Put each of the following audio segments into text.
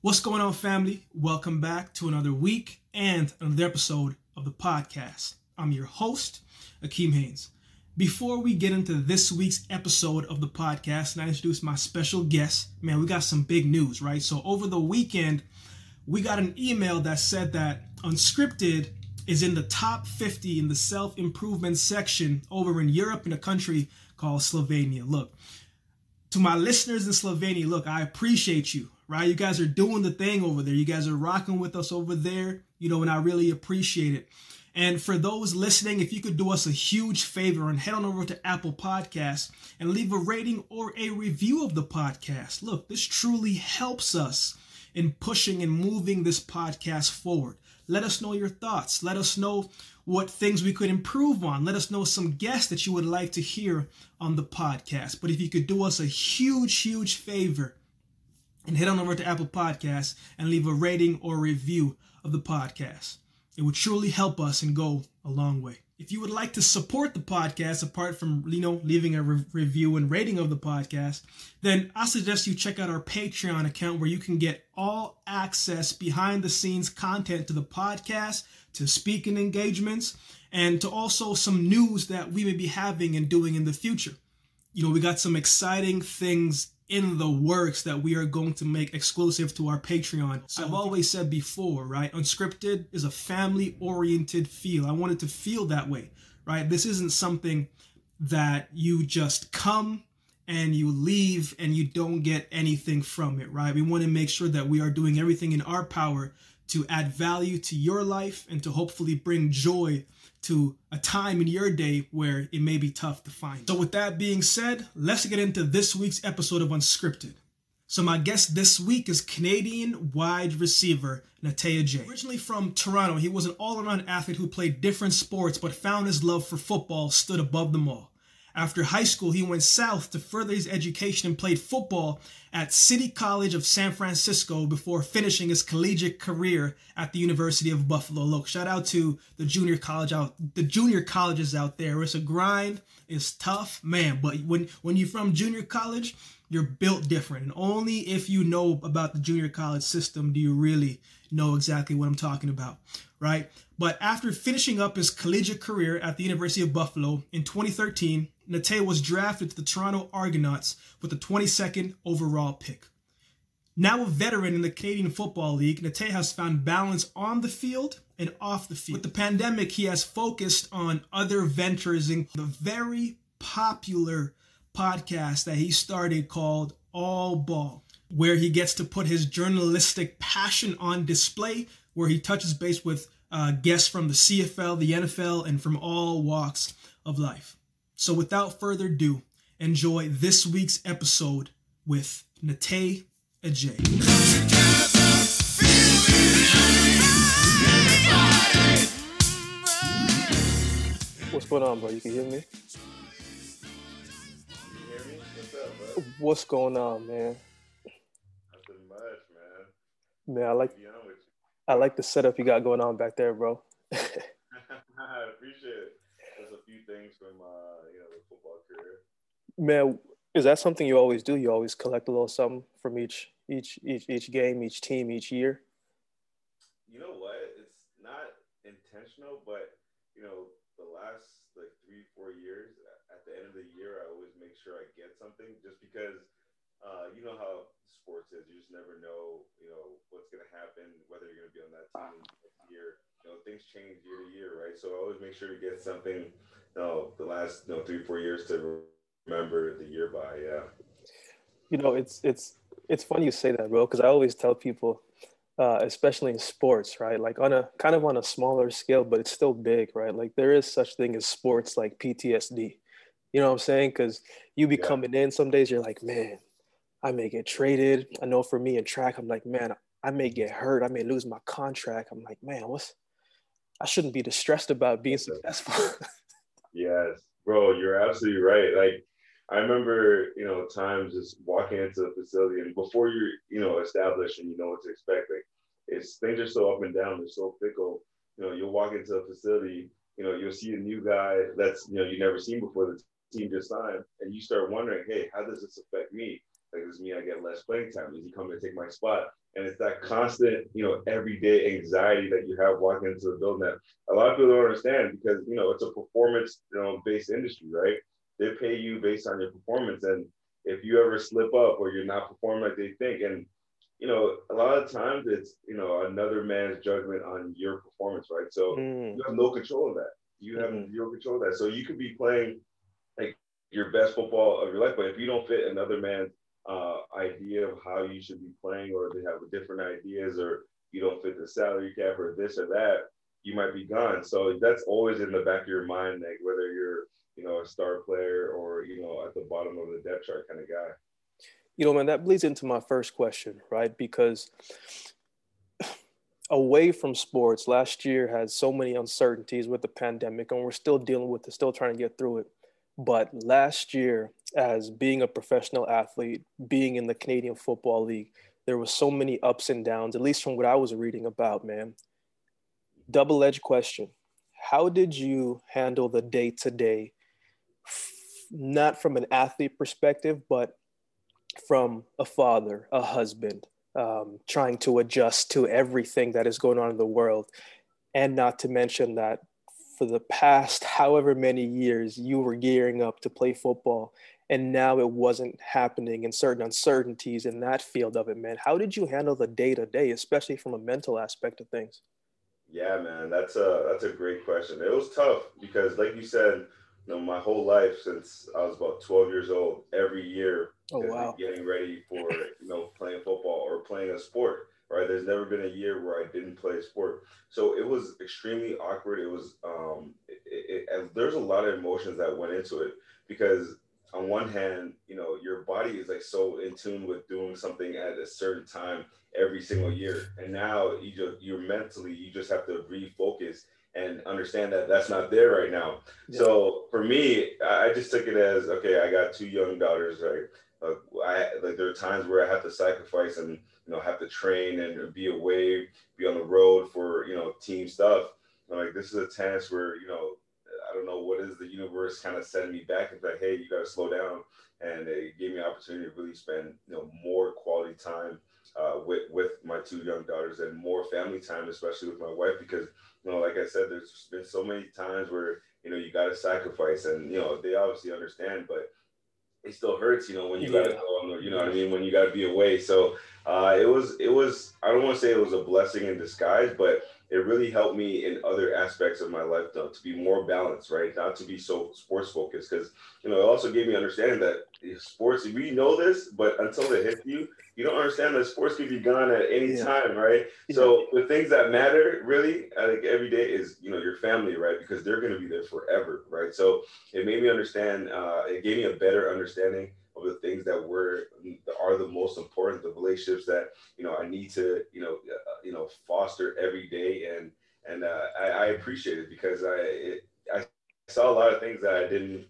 What's going on, family? Welcome back to another week and another episode of the podcast. I'm your host, Akeem Haynes. Before we get into this week's episode of the podcast and I introduce my special guest, man, we got some big news, right? So over the weekend, we got an email that said that Unscripted is in the top 50 in the self-improvement section over in Europe in a country called Slovenia. Look, to my listeners in Slovenia, look, I appreciate you. Right? You guys are doing the thing over there. You guys are rocking with us over there, you know, and I really appreciate it. And for those listening, if you could do us a huge favor and head on over to Apple Podcasts and leave a rating or a review of the podcast. Look, this truly helps us in pushing and moving this podcast forward. Let us know your thoughts. Let us know what things we could improve on. Let us know some guests that you would like to hear on the podcast. But if you could do us a huge favor, and head on over to Apple Podcasts and leave a rating or review of the podcast. It would truly help us and go a long way. If you would like to support the podcast, apart from, you know, leaving a review and rating of the podcast, then I suggest you check out our Patreon account where you can get all access behind-the-scenes content to the podcast, to speaking engagements, and to also some news that we may be having and doing in the future. You know, we got some exciting things in the works that we are going to make exclusive to our Patreon. So I've always said before, right, Unscripted is a family-oriented feel. I want it to feel that way, right? This isn't something that you just come and you leave and you don't get anything from it, right? We want to make sure that we are doing everything in our power to add value to your life and to hopefully bring joy to a time in your day where it may be tough to find. So with that being said, let's get into this week's episode of Unscripted. So my guest this week is Canadian wide receiver Nate Ajay. Originally from Toronto, he was an all-around athlete who played different sports but found his love for football stood above them all. After high school, he went south to further his education and played football at City College of San Francisco before finishing his collegiate career at the University of Buffalo. Look, shout out to the junior colleges out there. It's a grind. It's tough, man. But when you're from junior college, you're built different. And only if you know about the junior college system do you really know exactly what I'm talking about, right? But after finishing up his collegiate career at the University of Buffalo in 2013, Nate was drafted to the Toronto Argonauts with the 22nd overall pick. Now a veteran in the Canadian Football League, Nate has found balance on the field and off the field. With the pandemic, he has focused on other ventures, including the very popular podcast that he started called All Ball, where he gets to put his journalistic passion on display, where he touches base with guests from the CFL, the NFL, and from all walks of life. So without further ado, enjoy this week's episode with Nate Ajay. What's going on, bro? You can hear me? What's going on, man? Nothing much, man. Man, I like the setup you got going on back there, bro. I appreciate it. There's a few things from the football career. Man, is that something you always do? You always collect a little something from each game, each team, each year? You know what? It's not intentional, but you know, the last 3-4 years. At the end of the year, I always make sure I get something just because you know how sports is. You just never know, you know, what's going to happen, whether you're going to be on that team next year. You know, things change year to year, right? So I always make sure you get something, you know, the last 3-4 years to remember the year by, yeah. You know, it's funny you say that, bro, because I always tell people, especially in sports, right? Like on a kind of on a smaller scale, but it's still big, right? Like there is such thing as sports like PTSD. You know what I'm saying? Because you be coming in some days, you're like, man, I may get traded. I know for me in track, I'm like, man, I may get hurt. I may lose my contract. I'm like, man, I shouldn't be distressed about being successful. Yes, bro, you're absolutely right. Like, I remember, you know, times just walking into the facility and before you're, you know, established and you know what to expect, like, things are so up and down, they're so fickle. You know, you'll walk into a facility, you know, you'll see a new guy that's, you know, you've never seen before the team just signed, and you start wondering, hey, how does this affect me? Like, does it mean I get less playing time? Is he coming to take my spot? And it's that constant, everyday anxiety that you have walking into the building that a lot of people don't understand because, it's a performance, based industry, right? They pay you based on your performance. And if you ever slip up or you're not performing like they think, and, a lot of times it's, another man's judgment on your performance, right? So you have no control of that. You have no control of that. So you could be playing like your best football of your life, but if you don't fit another man's idea of how you should be playing, or they have different ideas, or you don't fit the salary cap or this or that, you might be gone. So that's always in the back of your mind, like whether you're, a star player or, at the bottom of the depth chart kind of guy. Man, that bleeds into my first question, right? Because away from sports, last year had so many uncertainties with the pandemic, and we're still dealing with it, still trying to get through it. But last year, as being a professional athlete, being in the Canadian Football League, there was so many ups and downs, at least from what I was reading about, man. Double-edged question. How did you handle the day-to-day, not from an athlete perspective, but from a father, a husband, trying to adjust to everything that is going on in the world? And not to mention that for the past however many years, you were gearing up to play football, and now it wasn't happening, and certain uncertainties in that field of it, man. How did you handle the day-to-day, especially from a mental aspect of things? Yeah, man, that's a great question. It was tough because, like you said, my whole life since I was about 12 years old, every year, getting ready for, playing football or playing a sport. Right, there's never been a year where I didn't play a sport. So it was extremely awkward. It was, there's a lot of emotions that went into it because on one hand, your body is like so in tune with doing something at a certain time every single year. And now you just have to refocus and understand that that's not there right now. Yeah. So for me, I just took it as, okay, I got 2 young daughters, right? There are times where I have to sacrifice and, have to train and be away, be on the road for, team stuff. And like, this is a chance where, I don't know, what is the universe kind of sending me back and like, hey, you got to slow down. And it gave me an opportunity to really spend, more quality time with my 2 young daughters and more family time, especially with my wife, because, like I said, there's been so many times where, you got to sacrifice and, they obviously understand, but it still hurts, when you gotta go, what I mean, when you gotta be away. So it was, I don't want to say it was a blessing in disguise, but it really helped me in other aspects of my life, though, to be more balanced, right? Not to be so sports focused, because, it also gave me understanding that sports, we know this, but until it hits you, you don't understand that sports can be gone at any time, right? So the things that matter really, I think every day is, your family, right? Because they're going to be there forever, right? So it made me understand, it gave me a better understanding of the things that are the most important, the relationships that, I need to, foster every day. And I appreciate it because I saw a lot of things that I didn't,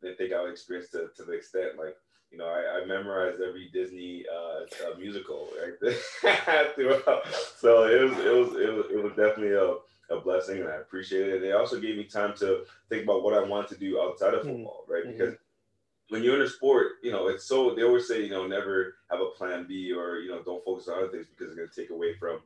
didn't think I would experience to the extent, like, I memorized every Disney musical, right? Throughout. So it was definitely a blessing, and I appreciate it. And it also gave me time to think about what I wanted to do outside of football, right? Because when you're in a sport, it's so, they always say, never have a plan B, or, don't focus on other things because it's going to take away from,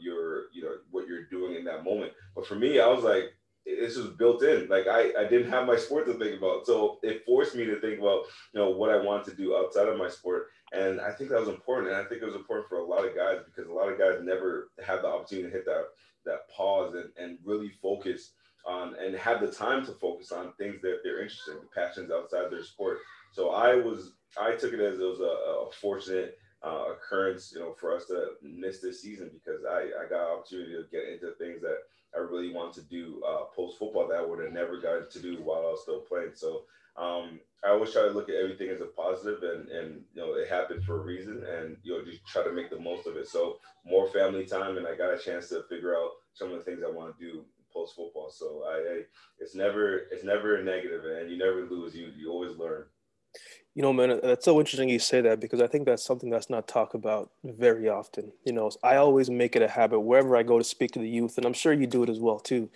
your, what you're doing in that moment. But for me, I was like, this was built in. Like I didn't have my sport to think about. So it forced me to think about, what I wanted to do outside of my sport. And I think that was important. And I think it was important for a lot of guys, because a lot of guys never have the opportunity to hit that pause and really focus on and have the time to focus on things that they're interested in, the passions outside their sport. So I took it as it was a fortunate occurrence, for us to miss this season, because I got an opportunity to get into things that I really wanted to do post football that I would have never gotten to do while I was still playing. So I always try to look at everything as a positive, and it happened for a reason, and just try to make the most of it. So more family time, and I got a chance to figure out some of the things I want to do post football. So it's never a negative, and you never lose. You always learn. Man, that's so interesting you say that, because I think that's something that's not talked about very often. I always make it a habit wherever I go to speak to the youth, and I'm sure you do it as well too.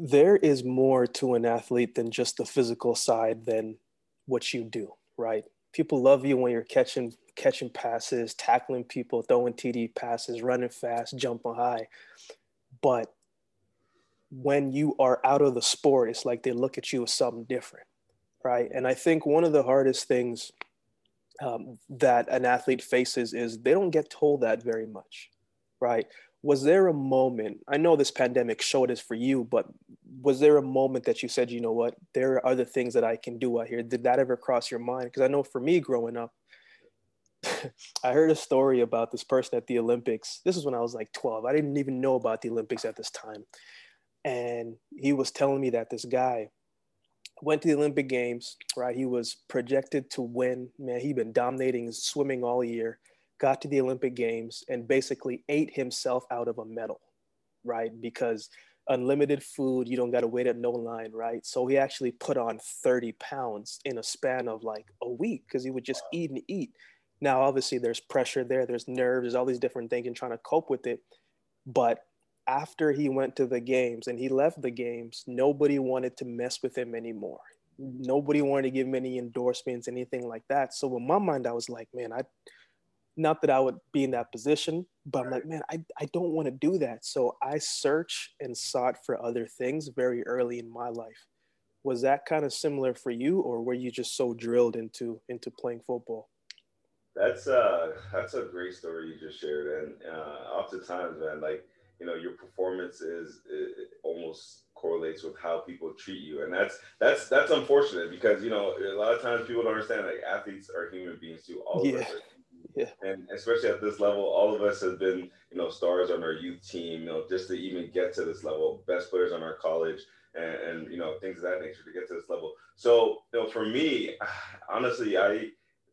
There is more to an athlete than just the physical side than what you do, right? People love you when you're catching catching passes, tackling people, throwing TD passes, running fast, jumping high. But when you are out of the sport, it's like they look at you as something different, right? And I think one of the hardest things that an athlete faces is they don't get told that very much, right? Was there a moment, I know this pandemic showed us for you, but was there a moment that you said, you know what, there are other things that I can do out here? Did that ever cross your mind? Because I know for me growing up, I heard a story about this person at the Olympics. This is when I was like 12. I didn't even know about the Olympics at this time. And he was telling me that this guy went to the Olympic Games, right? He was projected to win. Man, he'd been dominating swimming all year. Got to the Olympic Games and basically ate himself out of a medal, right? Because unlimited food, you don't got to wait at no line, right? So he actually put on 30 pounds in a span of like a week because he would just eat and eat. Now, obviously there's pressure there, there's nerves, there's all these different things and trying to cope with it. But after he went to the games and he left the games, nobody wanted to mess with him anymore. Nobody wanted to give him any endorsements, anything like that. So in my mind, I was like, man, not that I would be in that position, but I'm like, man, I don't want to do that. So I searched and sought for other things very early in my life. Was that kind of similar for you, or were you just so drilled into playing football? That's a great story you just shared. And oftentimes, man, like, you know, your performance it almost correlates with how people treat you. And that's unfortunate because, you know, a lot of times people don't understand, like, athletes are human beings too. All of us are. Yeah. And especially at this level, all of us have been, you know, stars on our youth team, you know, just to even get to this level, best players on our college and you know, things of that nature to get to this level. So, you know, for me, honestly,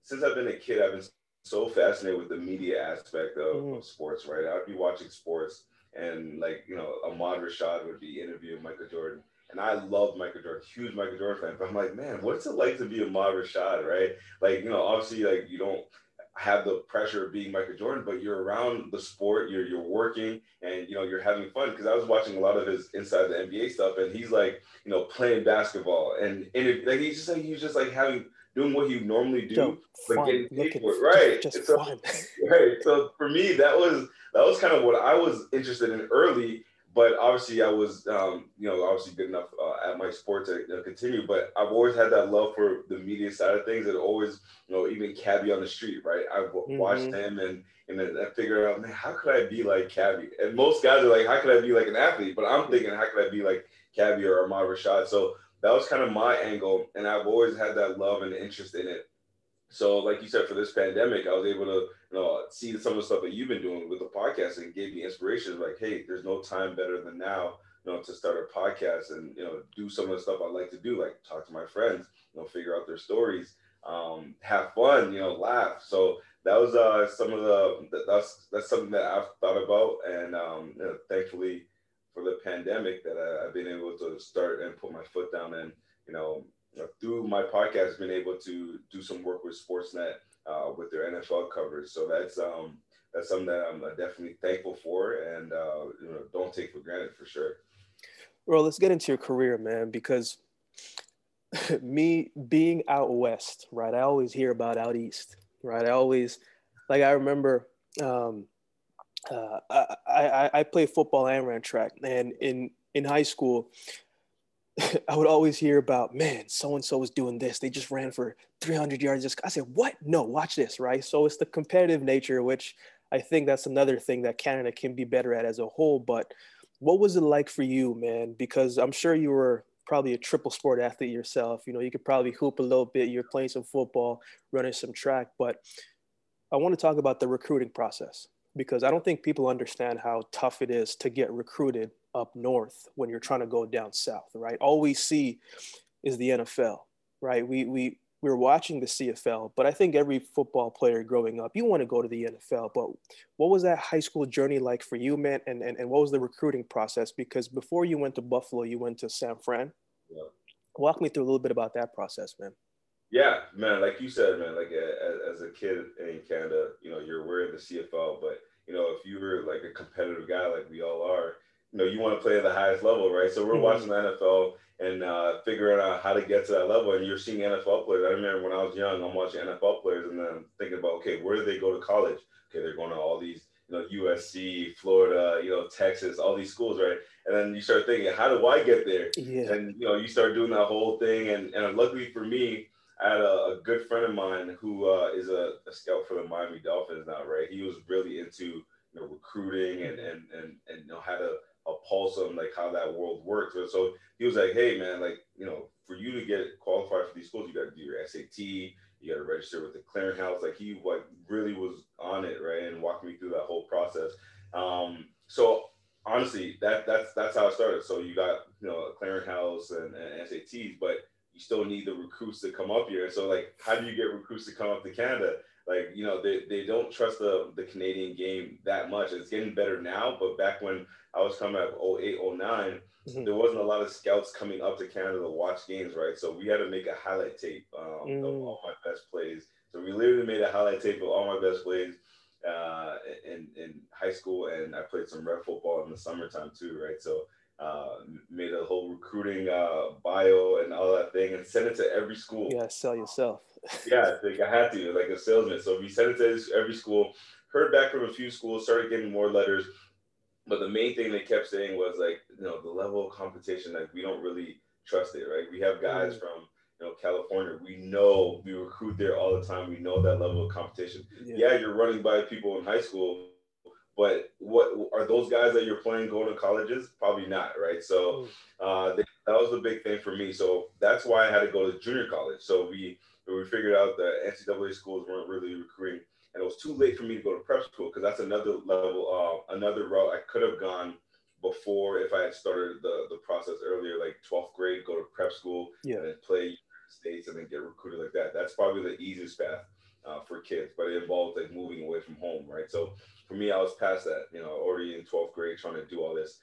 since I've been a kid, I've been so fascinated with the media aspect of sports, right? I'd be watching sports and, like, you know, Ahmad Rashad would be interviewing Michael Jordan. And I love Michael Jordan, huge Michael Jordan fan. But I'm like, man, what's it like to be Ahmad Rashad, right? Like, you know, obviously, like, you don't have the pressure of being Michael Jordan, but you're around the sport, you're working, and, you know, you're having fun. Because I was watching a lot of his Inside the NBA stuff, and he's like, you know, playing basketball, and he's just having, doing what he normally do, but getting paid for it, right? Just fun. Right. So for me, that was kind of what I was interested in early. But obviously, I was, you know, obviously good enough at my sport to continue. But I've always had that love for the media side of things. And always, you know, even Cabbie on the street, right? I've watched him and then I figured out, man, how could I be like Cabbie? And most guys are like, how could I be like an athlete? But I'm thinking, how could I be like Cabbie or Ahmad Rashad? So that was kind of my angle. And I've always had that love and interest in it. So like you said, for this pandemic, I was able to, you know, see some of the stuff that you've been doing with the podcast, and gave me inspiration. Like, hey, there's no time better than now, you know, to start a podcast and, you know, do some of the stuff I like to do, like talk to my friends, you know, figure out their stories, have fun, you know, laugh. So that was that's something that I've thought about, and you know, thankfully for the pandemic that I've been able to start and put my foot down and, you know, through my podcast, been able to do some work with Sportsnet with their NFL coverage. So that's something that I'm definitely thankful for, and you know, don't take for granted for sure. Well, let's get into your career, man, because me being out west, right? I always hear about out east, right? I always, like, I remember I played football and ran track, and in high school, I would always hear about, man, so-and-so was doing this. They just ran for 300 yards. I said, what? No, watch this, right? So it's the competitive nature, which I think that's another thing that Canada can be better at as a whole. But what was it like for you, man? Because I'm sure you were probably a triple sport athlete yourself. You know, you could probably hoop a little bit. You're playing some football, running some track. But I want to talk about the recruiting process, because I don't think people understand how tough it is to get recruited up north when you're trying to go down south, right? All we see is the NFL, right? We're watching the CFL, but I think every football player growing up, you want to go to the NFL. But what was that high school journey like for you, man? And what was the recruiting process? Because before you went to Buffalo, you went to San Fran. Yeah. Walk me through a little bit about that process, man. Yeah, man, like you said, man, like as a kid in Canada, you know, you're aware of the CFL, but, you know, if you were like a competitive guy like we all are, you know, you want to play at the highest level, right? So we're mm-hmm. watching the NFL and figuring out how to get to that level. And you're seeing NFL players. I remember when I was young, I'm watching NFL players and then I'm thinking about, okay, where do they go to college? Okay, they're going to all these, you know, USC, Florida, you know, Texas, all these schools, right? And then you start thinking, how do I get there? Yeah. And, you know, you start doing that whole thing. And luckily for me, I had a good friend of mine who is a scout for the Miami Dolphins now, right? He was really into, you know, recruiting and you know, how to pulse on like how that world works. So he was like, hey man, like, you know, for you to get qualified for these schools, you got to do your SAT, you got to register with the clearinghouse. Like he like really was on it, right? And walked me through that whole process. So honestly, that's how it started. So you got, you know, a clearinghouse and SATs, but you still need the recruits to come up here. So like, how do you get recruits to come up to Canada? Like, you know, they don't trust the Canadian game that much. It's getting better now, but back when I was coming up 08, 09, mm-hmm. there wasn't a lot of scouts coming up to Canada to watch games, right? So we had to make a highlight tape of all my best plays. So we literally made a highlight tape of all my best plays in high school, and I played some ref football in the summertime too, right? So made a whole recruiting bio and all that thing and sent it to every school. You gotta sell yourself. Yeah, like I had to, like a salesman. So we sent it to every school, heard back from a few schools, started getting more letters. But the main thing they kept saying was like, you know, the level of competition, like we don't really trust it, right? We have guys from, you know, California. We know we recruit there all the time. We know that level of competition. Yeah, you're running by people in high school, but what are those guys that you're playing going to colleges? Probably not, right? So that was the big thing for me. So that's why I had to go to junior college. So we figured out that NCAA schools weren't really recruiting, and it was too late for me to go to prep school because that's another level, another route I could have gone before if I had started the process earlier, like 12th grade, go to prep school, and then play United States and then get recruited like that. That's probably the easiest path for kids, but it involved like moving away from home, right? So for me, I was past that, you know, already in 12th grade trying to do all this.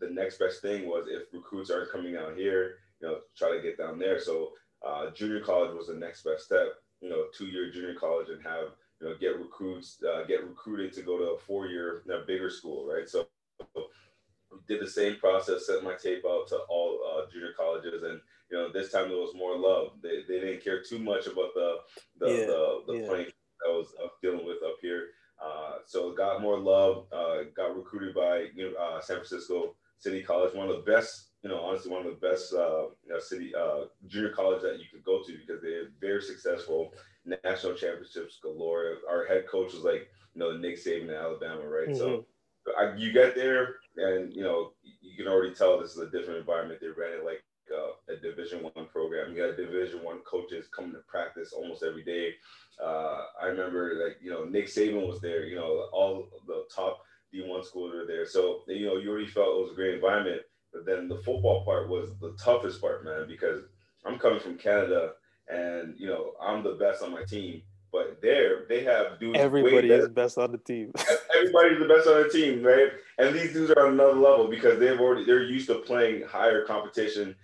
The next best thing was if recruits aren't coming out here, you know, try to get down there. So junior college was the next best step, you know, 2-year junior college and have, you know, get recruited to go to a 4-year, you know, bigger school, right? So did the same process, sent my tape out to all junior colleges, and, you know, this time there was more love. They didn't care too much about the playing I was dealing with up here. So got more love, got recruited by San Francisco City College, one of the best, you know, honestly, one of the best city junior college that you could go to because they are very successful, national championships galore. Our head coach was like, you know, Nick Saban in Alabama, right? Mm-hmm. So you get there and, you know, you can already tell this is a different environment. They ran it like a Division I program. You got Division I coaches coming to practice almost every day. I remember, like, you know, Nick Saban was there, you know, all the top D1 schools were there. So, you know, you already felt it was a great environment. But then the football part was the toughest part, man, because I'm coming from Canada and, you know, I'm the best on my team. But there, they have dudes. Everybody is best on the team. Everybody's the best on the team, right? And these dudes are on another level because they're used to playing higher competition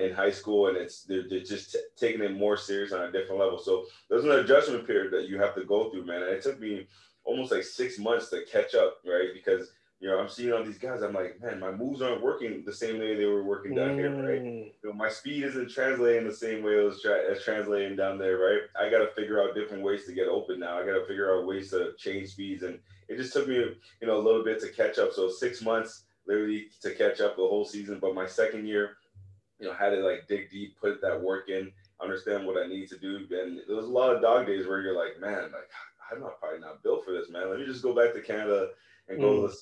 in high school, and they're just taking it more serious on a different level. So there's an adjustment period that you have to go through, man. And it took me almost like 6 months to catch up, right? Because, you know, I'm seeing all these guys. I'm like, man, my moves aren't working the same way they were working down here, right? You know, my speed isn't translating the same way it was translating down there, right? I got to figure out different ways to get open now. I got to figure out ways to change speeds. And it just took me, you know, a little bit to catch up. So 6 months, literally, to catch up the whole season. But my second year, you know, I had to, like, dig deep, put that work in, understand what I need to do. And there was a lot of dog days where you're like, man, like, I'm probably not built for this, man. Let me just go back to Canada and go to the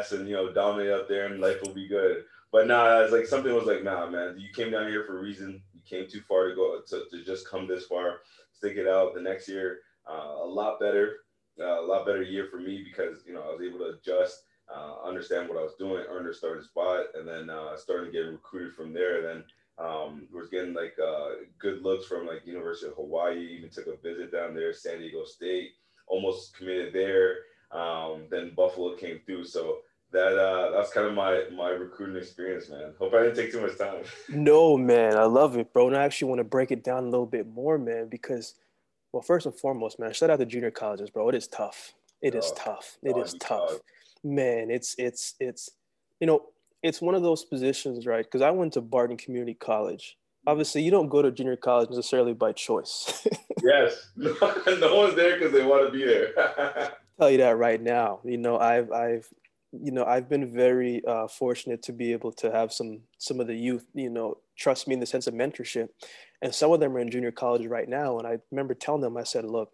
CIS and, you know, dominate up there and life will be good. But nah, it's like something was like, nah, man, you came down here for a reason. You came too far to go to just come this far. Stick it out. The next year, a lot better year for me because, you know, I was able to adjust, understand what I was doing, earn a starting spot, and then started getting recruited from there. Then was getting like good looks from like University of Hawaii. Even took a visit down there, San Diego State. Almost committed there. Then Buffalo came through. So that's kind of my recruiting experience, man. Hope I didn't take too much time. No, man, I love it, bro. And I actually want to break it down a little bit more, man, because, well, first and foremost, man, shout out to junior colleges, bro. It is tough. It is tough. Man, it's you know, it's one of those positions, right? Because I went to Barton Community College. Obviously, you don't go to junior college necessarily by choice. Yes. No one's there because they want to be there. Tell you that right now. You know, I've been very fortunate to be able to have some of the youth, you know, trust me in the sense of mentorship. And some of them are in junior college right now. And I remember telling them, I said, look,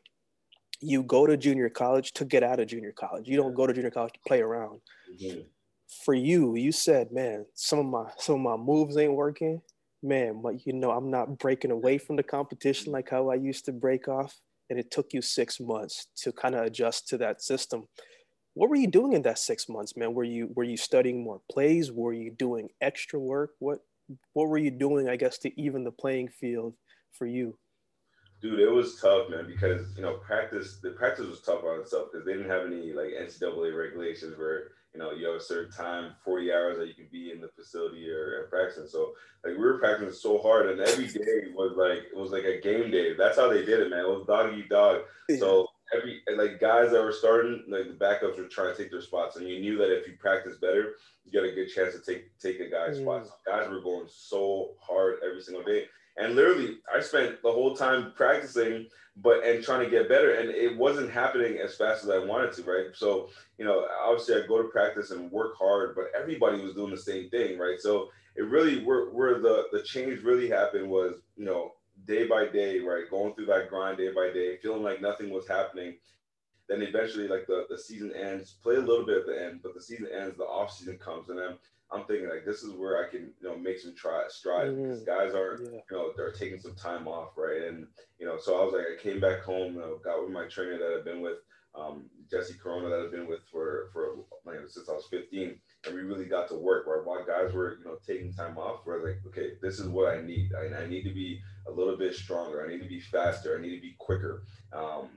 you go to junior college to get out of junior college. You don't go to junior college to play around. Mm-hmm. For you, you said, man, some of my moves ain't working, man. But, you know, I'm not breaking away from the competition like how I used to break off. And it took you 6 months to kind of adjust to that system. What were you doing in that 6 months, man? Were you studying more plays? Were you doing extra work? What were you doing, I guess, to even the playing field for you? Dude, it was tough, man, because, you know, the practice was tough on itself because they didn't have any, like, NCAA regulations where, you know, you have a certain time, 40 hours that you can be in the facility or practicing. So, like, we were practicing so hard, and every day was like a game day. That's how they did it, man. It was dog eat dog. So, like, guys that were starting, like, the backups were trying to take their spots, and you knew that if you practice better, you got a good chance to take a guy's spot. So guys were going so hard every single day. And literally, I spent the whole time practicing, and trying to get better, and it wasn't happening as fast as I wanted to, right? So, you know, obviously, I go to practice and work hard, but everybody was doing the same thing, right? So it really, where the change really happened was, you know, day by day, right? Going through that grind day by day, feeling like nothing was happening. Then eventually, like, the season ends, play a little bit at the end, but the season ends, the off season comes, and then I'm thinking, like, this is where I can, you know, make some strides because guys are, you know, they're taking some time off, right? And, you know, so I was like, I came back home, and I got with my trainer that I've been with, Jesse Corona, that I've been with for like, since I was 15, and we really got to work, right? While guys were, you know, taking time off, we're like, okay, this is what I need. I need to be a little bit stronger. I need to be faster. I need to be quicker.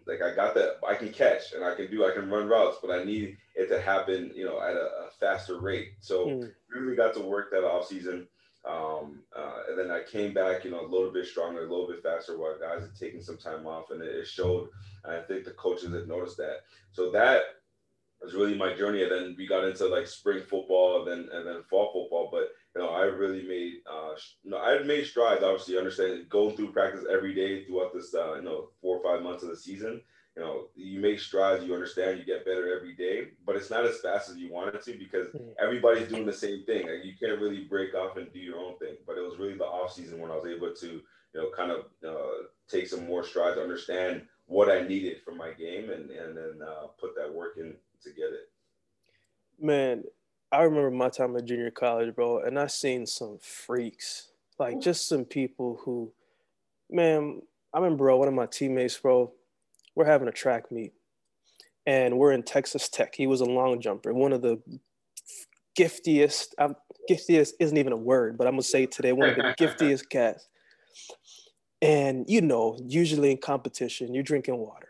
Like, I got that. I can catch, and I can run routes, but I need it to happen, you know, at a faster rate. So we really got to work that off season. And then I came back, you know, a little bit stronger, a little bit faster while guys are taking some time off, and it showed. And I think the coaches had noticed that. So that was really my journey. And then we got into, like, spring football and then fall football. But, you know, I really made, I've made strides, obviously, understanding, going through practice every day throughout this, 4 or 5 months of the season. You know, you make strides, you understand, you get better every day, but it's not as fast as you want it to because everybody's doing the same thing. Like, you can't really break off and do your own thing. But it was really the off season when I was able to, you know, kind of take some more strides, understand what I needed from my game, and then put that work in to get it. Man, I remember my time at junior college, bro, and I seen some freaks, like just some people who, man, I remember, bro, one of my teammates, bro, we're having a track meet, and we're in Texas Tech. He was a long jumper, one of the giftiest. Giftiest isn't even a word, but I'm gonna say today, one of the giftiest cats. And, you know, usually in competition, you're drinking water,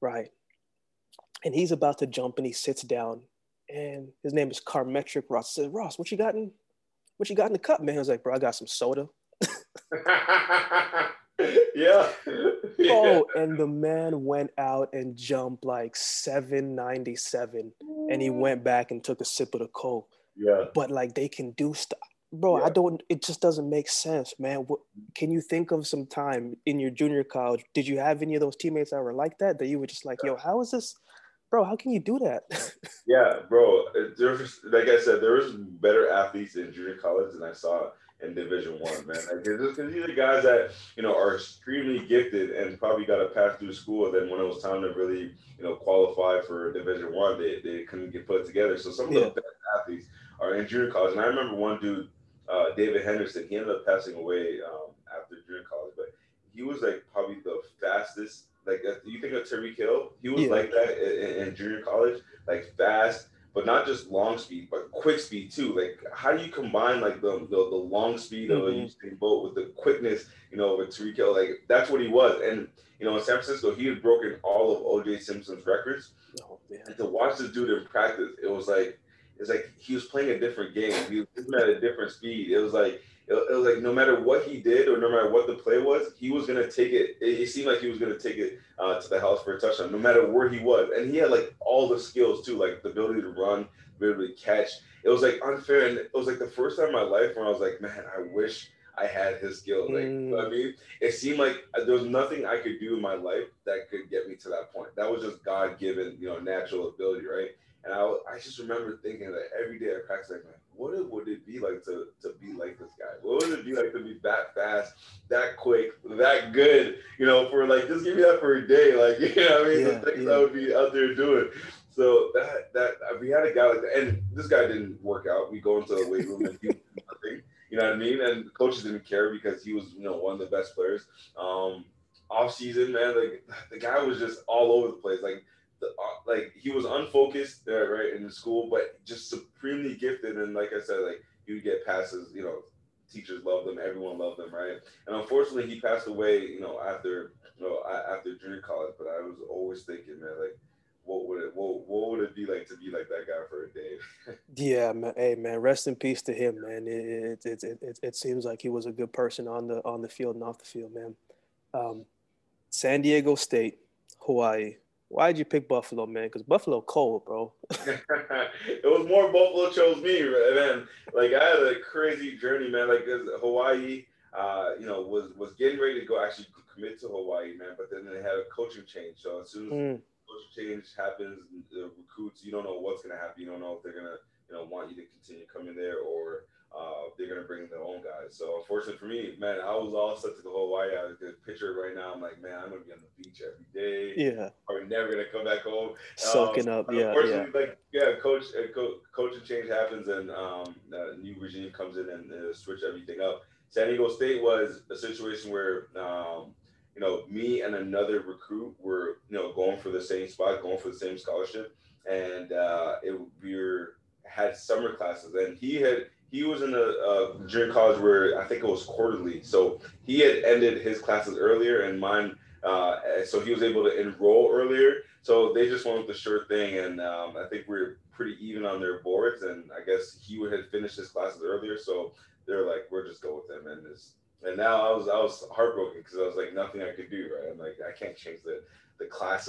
right? And he's about to jump, and he sits down, and his name is Carmetric Ross. I said, Ross, what you got in the cup, man? He was like, bro, I got some soda. Yeah. Oh, and the man went out and jumped like 797, and he went back and took a sip of the Coke. Yeah. But, like, they can do stuff. Bro, yeah. It just doesn't make sense, man. Can you think of some time in your junior college? Did you have any of those teammates that were like that you were just like, yo, how is this? Bro, how can you do that? Yeah, bro. There's, like I said, there was better athletes in junior college than I saw in Division I, man. Like, just because these are guys that, you know, are extremely gifted and probably got to pass through school. And then when it was time to really, you know, qualify for Division I, they couldn't get put together. So some of the best athletes are in junior college. And I remember one dude, David Henderson, he ended up passing away after junior college. But he was, like, probably the fastest. Like, you think of Tyreek Hill? He was like that in junior college, like fast, but not just long speed, but quick speed too. Like, how do you combine, like, the long speed of a Usain Bolt with the quickness, you know, with Tyreek Hill? Like, that's what he was. And, you know, in San Francisco, he had broken all of O.J. Simpson's records. Oh, and to watch this dude in practice, it's like he was playing a different game. He was at a different speed. It was like no matter what he did or no matter what the play was, he was going to take it. It seemed like he was going to take it to the house for a touchdown, no matter where he was. And he had, like, all all the skills too, like the ability to run, the ability to catch. It was like unfair, and it was like the first time in my life when I was like, man, I wish I had his skills. Like, you know what I mean? It seemed like there was nothing I could do in my life that could get me to that point. That was just God-given, you know, natural ability, right? And I just remember thinking that every day I practiced, like, man, what would it be like to be like this guy? What would it be like to be that fast, that quick, that good? You know, for like, just give me that for a day. Like, you know what I mean? Yeah, the things I would be out there doing. So that we had a guy like that. And this guy didn't work out. We go into the weight room and he did nothing. You know what I mean? And coaches didn't care because he was, you know, one of the best players. Off season, man, like the guy was just all over the place. Like he was unfocused there, right, in the school, but just supremely gifted. And like I said, like he would get passes, you know, teachers loved him, everyone loved him, right? And unfortunately, he passed away, you know, after junior college. But I was always thinking, man, like, what would it be like to be like that guy for a day? Yeah, man. Hey, man, rest in peace to him, man. It seems like he was a good person on the field and off the field, man. San Diego State, Hawaii. Why'd you pick Buffalo, man? Because Buffalo cold, bro. It was more Buffalo chose me, man. Like, I had a crazy journey, man. Like, Hawaii, you know, was getting ready to go actually commit to Hawaii, man. But then they had a coaching change. So as soon as coaching change happens, the recruits, you don't know what's going to happen. You don't know if they're going to, you know, want you to continue coming there or they're going to bring their own guys. So unfortunately for me, man, I was all set to go Hawaii. I could picture it right now. I'm like, man, I'm going to be on the beach every day. Yeah. Probably never going to come back home. Sucking up. Yeah. Unfortunately, like, yeah, coaching change happens and a new regime comes in and switch everything up. San Diego State was a situation where, you know, me and another recruit were, you know, going for the same spot, going for the same scholarship. And we had summer classes, and he was in a junior college where I think it was quarterly. So he had ended his classes earlier and mine. So he was able to enroll earlier. So they just went with the sure thing. And I think we were pretty even on their boards. And I guess he had finished his classes earlier. So they're like, we're just going with them. And now I was heartbroken because I was like, nothing I could do, right? I'm like, I can't change the class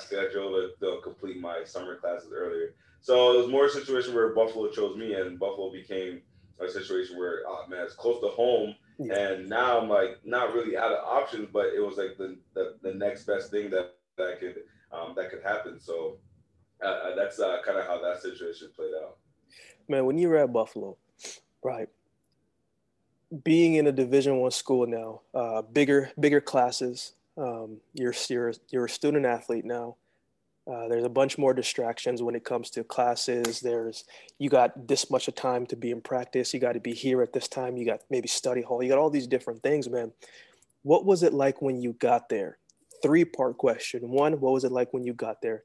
schedule. They'll complete my summer classes earlier. So it was more a situation where Buffalo chose me, and Buffalo became a situation where, oh man, it's close to home. Yeah. And now I'm like not really out of options, but it was like the next best thing that could happen. So that's kind of how that situation played out. Man, when you were at Buffalo, right? Being in a Division I school now, bigger classes. You're a student athlete now. There's a bunch more distractions when it comes to classes. You got this much of time to be in practice. You got to be here at this time. You got maybe study hall. You got all these different things, man. What was it like when you got there? 3-part question. 1, what was it like when you got there?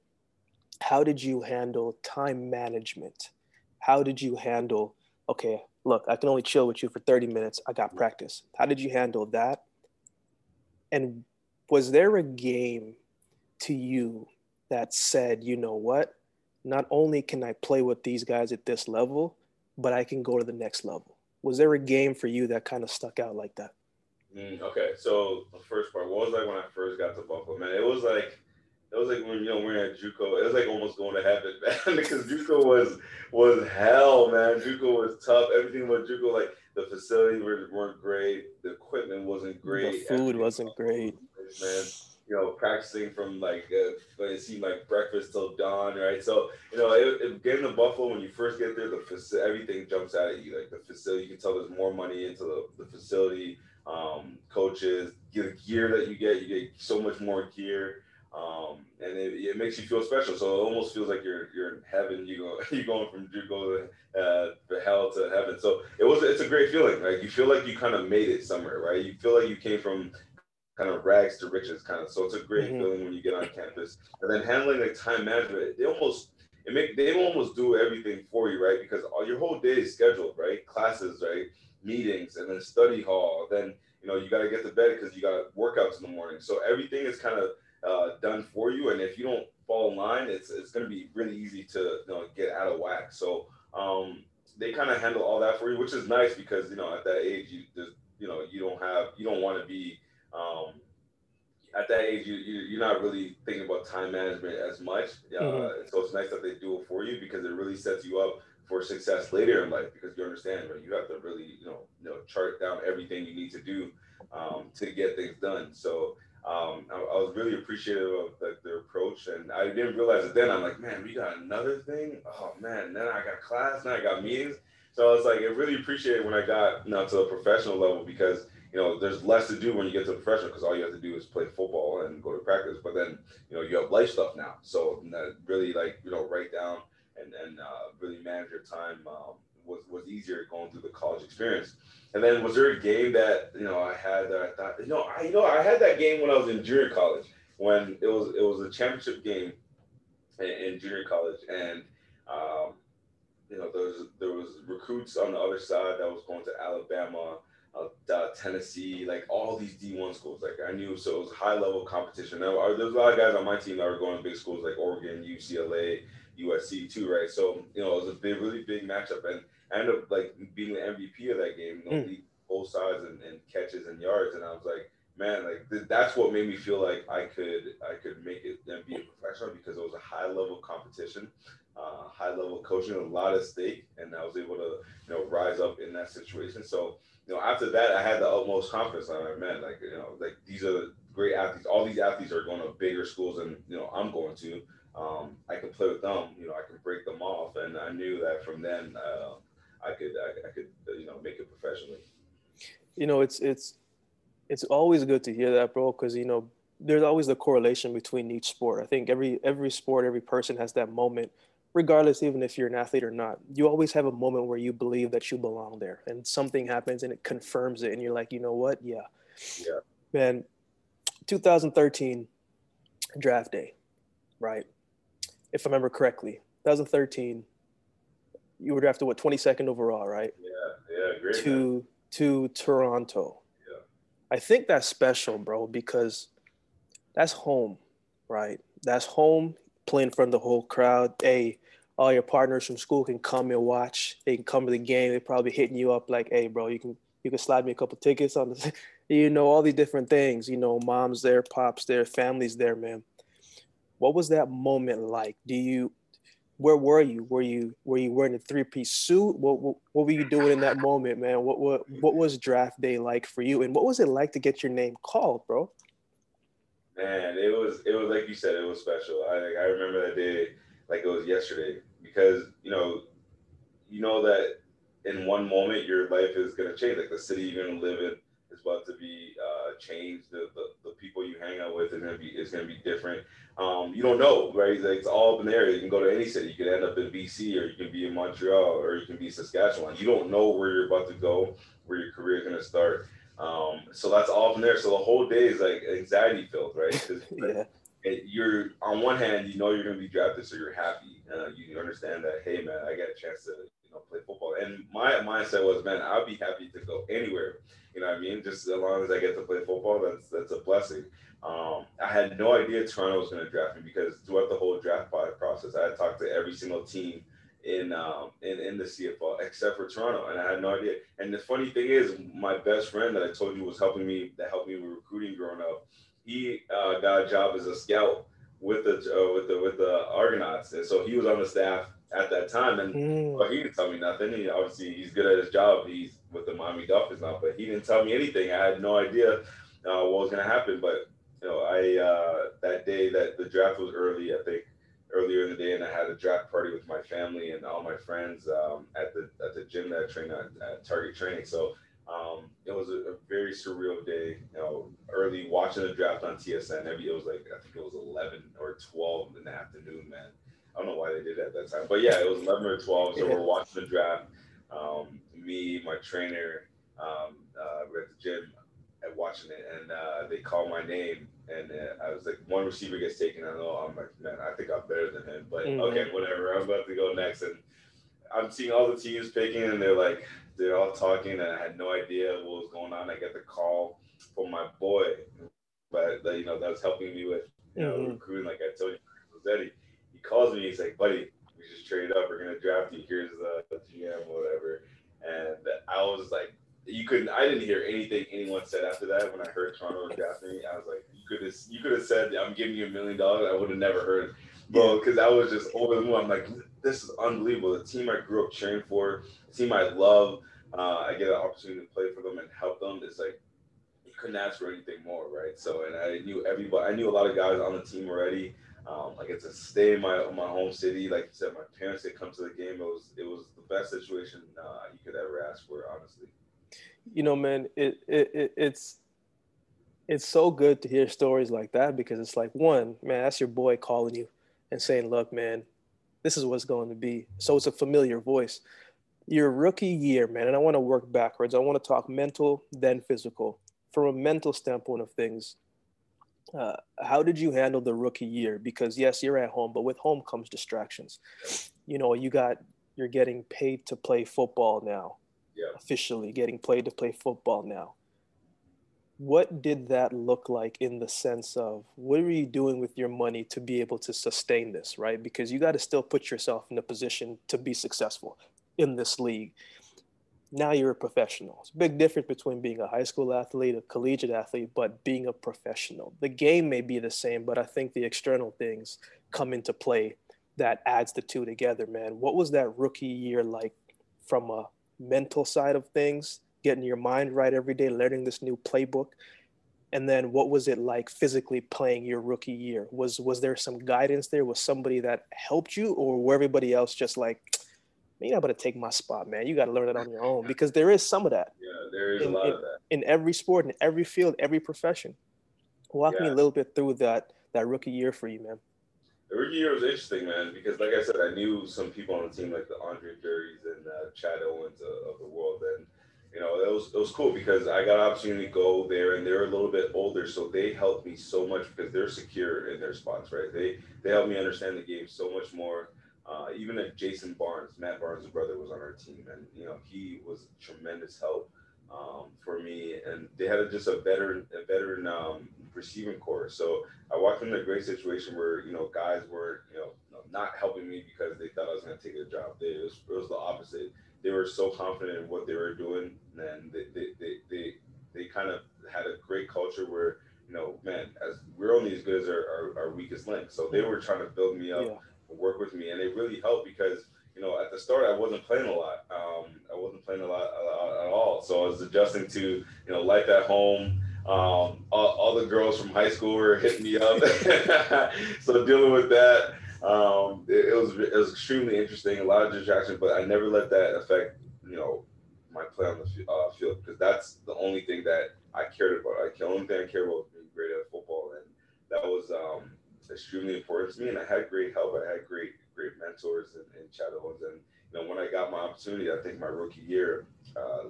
How did you handle time management? How did you handle, okay, look, I can only chill with you for 30 minutes. I got practice. How did you handle that? And was there a game to you that said, you know what, not only can I play with these guys at this level, but I can go to the next level? Was there a game for you that kind of stuck out like that? Okay, so the first part, what was like when I first got to Buffalo, man? It was like when, you know, we're at JUCO, it was like almost going to heaven, man, because JUCO was hell, man. JUCO was tough. Everything was JUCO, like the facilities weren't great, the equipment wasn't great, the food wasn't great, man. You know, practicing from like when it seemed like breakfast till dawn, right? So, you know, getting to Buffalo, when you first get there, everything jumps out at you. Like the facility, you can tell there's more money into the facility, coaches, the gear that you get so much more gear, and it makes you feel special. So it almost feels like you're in heaven. You're going from JUCO to hell to heaven. So it's a great feeling. Like you feel like you kind of made it somewhere, right? You feel like you came from kind of rags to riches, kind of. So it's a great feeling when you get on campus. And then handling like time management, they almost do everything for you, right? Because all your whole day is scheduled, right? Classes, right? Meetings, and then study hall. Then, you know, you got to get to bed because you got workouts in the morning. So everything is kind of done for you. And if you don't fall in line, it's going to be really easy to, you know, get out of whack. So they kind of handle all that for you, which is nice because, you know, at that age, you don't want to be at that age, you're not really thinking about time management as much. So it's nice that they do it for you, because it really sets you up for success later in life, because you understand, right? You have to really, you know, chart down everything you need to do to get things done. So I was really appreciative of their approach, and I didn't realize it then. I'm like, man, we got another thing. Oh man, then I got class, now I got meetings. So I was like, I really appreciated when I got to the professional level, because there's less to do when you get to the professional, because all you have to do is play football and go to practice. But then, you have life stuff now. So that really, write down and really manage your time was easier going through the college experience. And then, was there a game that, I had that I thought, I had that game when I was in junior college, when it was a championship game in junior college. And, there was recruits on the other side that was going to Alabama, Tennessee, all these D1 schools. I knew, so it was high level competition. Now, there's a lot of guys on my team that were going to big schools like Oregon, UCLA, USC too, right? So, it was a really big matchup, and I ended up being the MVP of that game, leading both sides and catches and yards. And I was like, man, that's what made me feel like I could make it and be a professional, because it was a high level competition, high level coaching, a lot at stake, and I was able to rise up in that situation. So after that, I had the utmost confidence. I'm like, man, these are great athletes. All these athletes are going to bigger schools than I'm going to. I can play with them. I can break them off, and I knew that from then I could make it professionally. It's always good to hear that, bro, because there's always the correlation between each sport. I think every sport, every person has that moment, regardless, even if you're an athlete or not. You always have a moment where you believe that you belong there, and something happens and it confirms it, and you're like, you know what? Yeah. Man, 2013 draft day, right? If I remember correctly, 2013, you were drafted, what, 22nd overall, right? Yeah, great. To Toronto. Yeah. I think that's special, bro, because that's home, right? That's home, playing in front of the whole crowd. Hey, all your partners from school can come and watch. They can come to the game. They're probably hitting you up like, hey, bro, you can slide me a couple tickets on the, all these different things. Mom's there, pops there, family's there, man. What was that moment like? Where were you? Were you wearing a 3-piece suit? What were you doing in that moment, man? What was draft day like for you? And what was it like to get your name called, bro? Man, it was like you said, it was special. I remember that day like it was yesterday, because you know that in one moment your life is gonna change. The city you're gonna live in is about to be changed. The people you hang out with is gonna be different. You don't know, right? It's all up in the area. You can go to any city. You could end up in BC, or you can be in Montreal, or you can be Saskatchewan. You don't know where you're about to go, where your career is gonna start. So that's all from there. So the whole day is anxiety filled, right? Because you're on one hand, you're going to be drafted, so you're happy. You understand that, hey man, I got a chance to play football. And my mindset was, man, I'll be happy to go anywhere. You know what I mean? Just as long as I get to play football, that's a blessing. I had no idea Toronto was going to draft me, because throughout the whole draft process, I had talked to every single team in the CFL except for Toronto, and I had no idea. And the funny thing is, my best friend that I told you was helping me with recruiting growing up, he got a job as a scout with the Argonauts, and so he was on the staff at that time. And well, he didn't tell me nothing. Obviously he's good at his job. He's with the Miami Dolphins now, but he didn't tell me anything. I had no idea what was going to happen. But I that day, that the draft was early, I think. Earlier in the day, and I had a draft party with my family and all my friends at the gym that I trained at Target Training. So it was a very surreal day. Early, watching the draft on TSN. It was I think it was 11 or 12 in the afternoon, man. I don't know why they did it at that time, but yeah, it was 11 or 12. So we're watching the draft. Me, my trainer, we're at the gym and watching it, and they called my name. And I was like, one receiver gets taken. I'm like, man, I think I'm better than him. But okay, whatever. I'm about to go next. And I'm seeing all the teams picking, and they're all talking. And I had no idea what was going on. I get the call from my boy, but that was helping me with recruiting. Like I told you, Eddie. He calls me. He's like, buddy, we just traded up. We're gonna draft you. Here's the GM, whatever. And I was like, I didn't hear anything anyone said after that. When I heard Toronto was drafting me, I was like, you could have said, I'm giving you $1 million. I would have never heard, bro, because I was just over the moon. I'm like, this is unbelievable. The team I grew up cheering for, the team I love, I get an opportunity to play for them and help them. It's like, you couldn't ask for anything more, right? So, and I knew everybody. I knew a lot of guys on the team already. Like, it's a stay in my home city. Like you said, my parents did come to the game. It was the best situation you could ever ask for, honestly. You know, man, it's so good to hear stories like that, because it's like, one, man, that's your boy calling you and saying, look, man, this is what's going to be. So it's a familiar voice. Your rookie year, man, and I want to work backwards. I want to talk mental, then physical. From a mental standpoint of things, how did you handle the rookie year? Because yes, you're at home, but with home comes distractions. You know, you're getting paid to play football now. Yeah. Officially getting paid to play football now. What did that look like in the sense of what were you doing with your money to be able to sustain this, right? Because you got to still put yourself in a position to be successful in this league. Now you're a professional. It's a big difference between being a high school athlete, a collegiate athlete, but being a professional. The game may be the same, but I think the external things come into play that adds the two together, man. What was that rookie year like from a mental side of things, getting your mind right every day, learning this new playbook? And then what was it like physically playing your rookie year? Was there some guidance there? Was somebody that helped you, or were everybody else just like, man, you're not about to take my spot, man. You got to learn it on your own, because there is some of that. Yeah, there is a lot of that. In every sport, in every field, every profession. Walk me a little bit through that rookie year for you, man. The rookie year was interesting, man, because like I said, I knew some people on the team, like the Andre Durys and Chad Owens of the world. And, you know, it was cool because I got an opportunity to go there, and they were a little bit older, so they helped me so much because they're secure in their spots, right? They helped me understand the game so much more. Even if Jason Barnes, Matt Barnes' brother, was on our team, and, you know, he was tremendous help for me. And they had just a veteran receiving corps. So I walked into a great situation where, you know, guys were, you know, not helping me because they thought I was going to take their job. It was the opposite. They were so confident in what they were doing, and they kind of had a great culture where, you know, man, as we're only as good as our weakest link. So they were trying to build me up. Yeah. Work with me, and it really helped because, you know, at the start I wasn't playing a lot. I wasn't playing a lot at all, so I was adjusting to, you know, life at home. All the girls from high school were hitting me up, so dealing with that, it was extremely interesting, a lot of distraction, but I never let that affect, you know, my play on the field, because that's the only thing that I cared about. The only thing I cared about was being great at football, and that was extremely important to me. And I had great help. I had great mentors and shadows. And, you know, when I got my opportunity, I think my rookie year,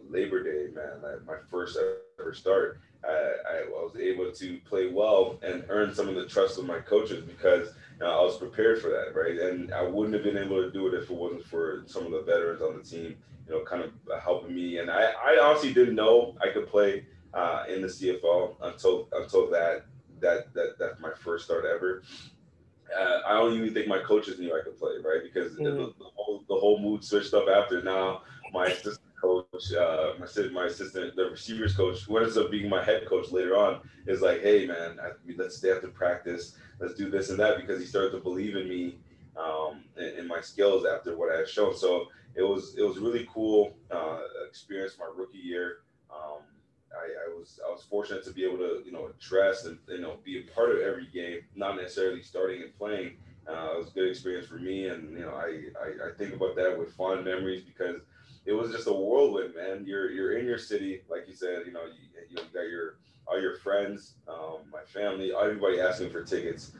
Labor Day, man, like my first ever start, I was able to play well and earn some of the trust of my coaches because, you know, I was prepared for that, right? And I wouldn't have been able to do it if it wasn't for some of the veterans on the team, you know, kind of helping me. And I honestly didn't know I could play in the CFL until that's my first start ever. I don't even think my coaches knew I could play, right? Because the whole mood switched up after. Now my assistant coach, my assistant, the receivers coach, who ends up being my head coach later on, is like, hey man, let's stay after practice, let's do this and that, because he started to believe in me and my skills after what I had shown. So it was really cool experience my rookie year. I was fortunate to be able to, you know, address and, you know, be a part of every game, not necessarily starting and playing. It was a good experience for me, and, you know, I think about that with fond memories because it was just a whirlwind, man. You're in your city, like you said, you know, you got all your friends, my family, everybody asking for tickets,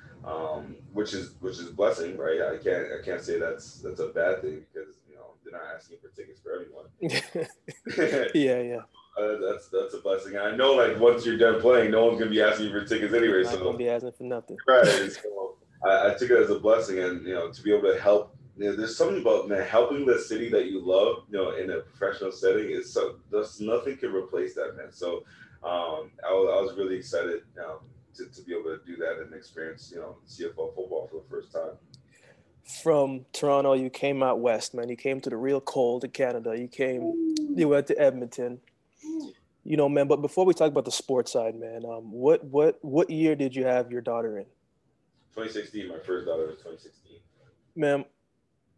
which is a blessing, right? I can't say that's a bad thing because, you know, they're not asking for tickets for everyone. yeah. That's a blessing. And I know, like, once you're done playing, no one's gonna be asking you for tickets anyway. So gonna be asking for nothing, right? So I took it as a blessing, and, you know, to be able to help. You know, there's something about, man, helping the city that you love, you know, in a professional setting is so. There's nothing can replace that, man. So I was really excited to be able to do that and experience, you know, CFL football for the first time. From Toronto, you came out west, man. You came to the real cold in Canada. You went to Edmonton. You know, man, but before we talk about the sports side, man, what year did you have your daughter in? 2016. My first daughter was 2016. Ma'am,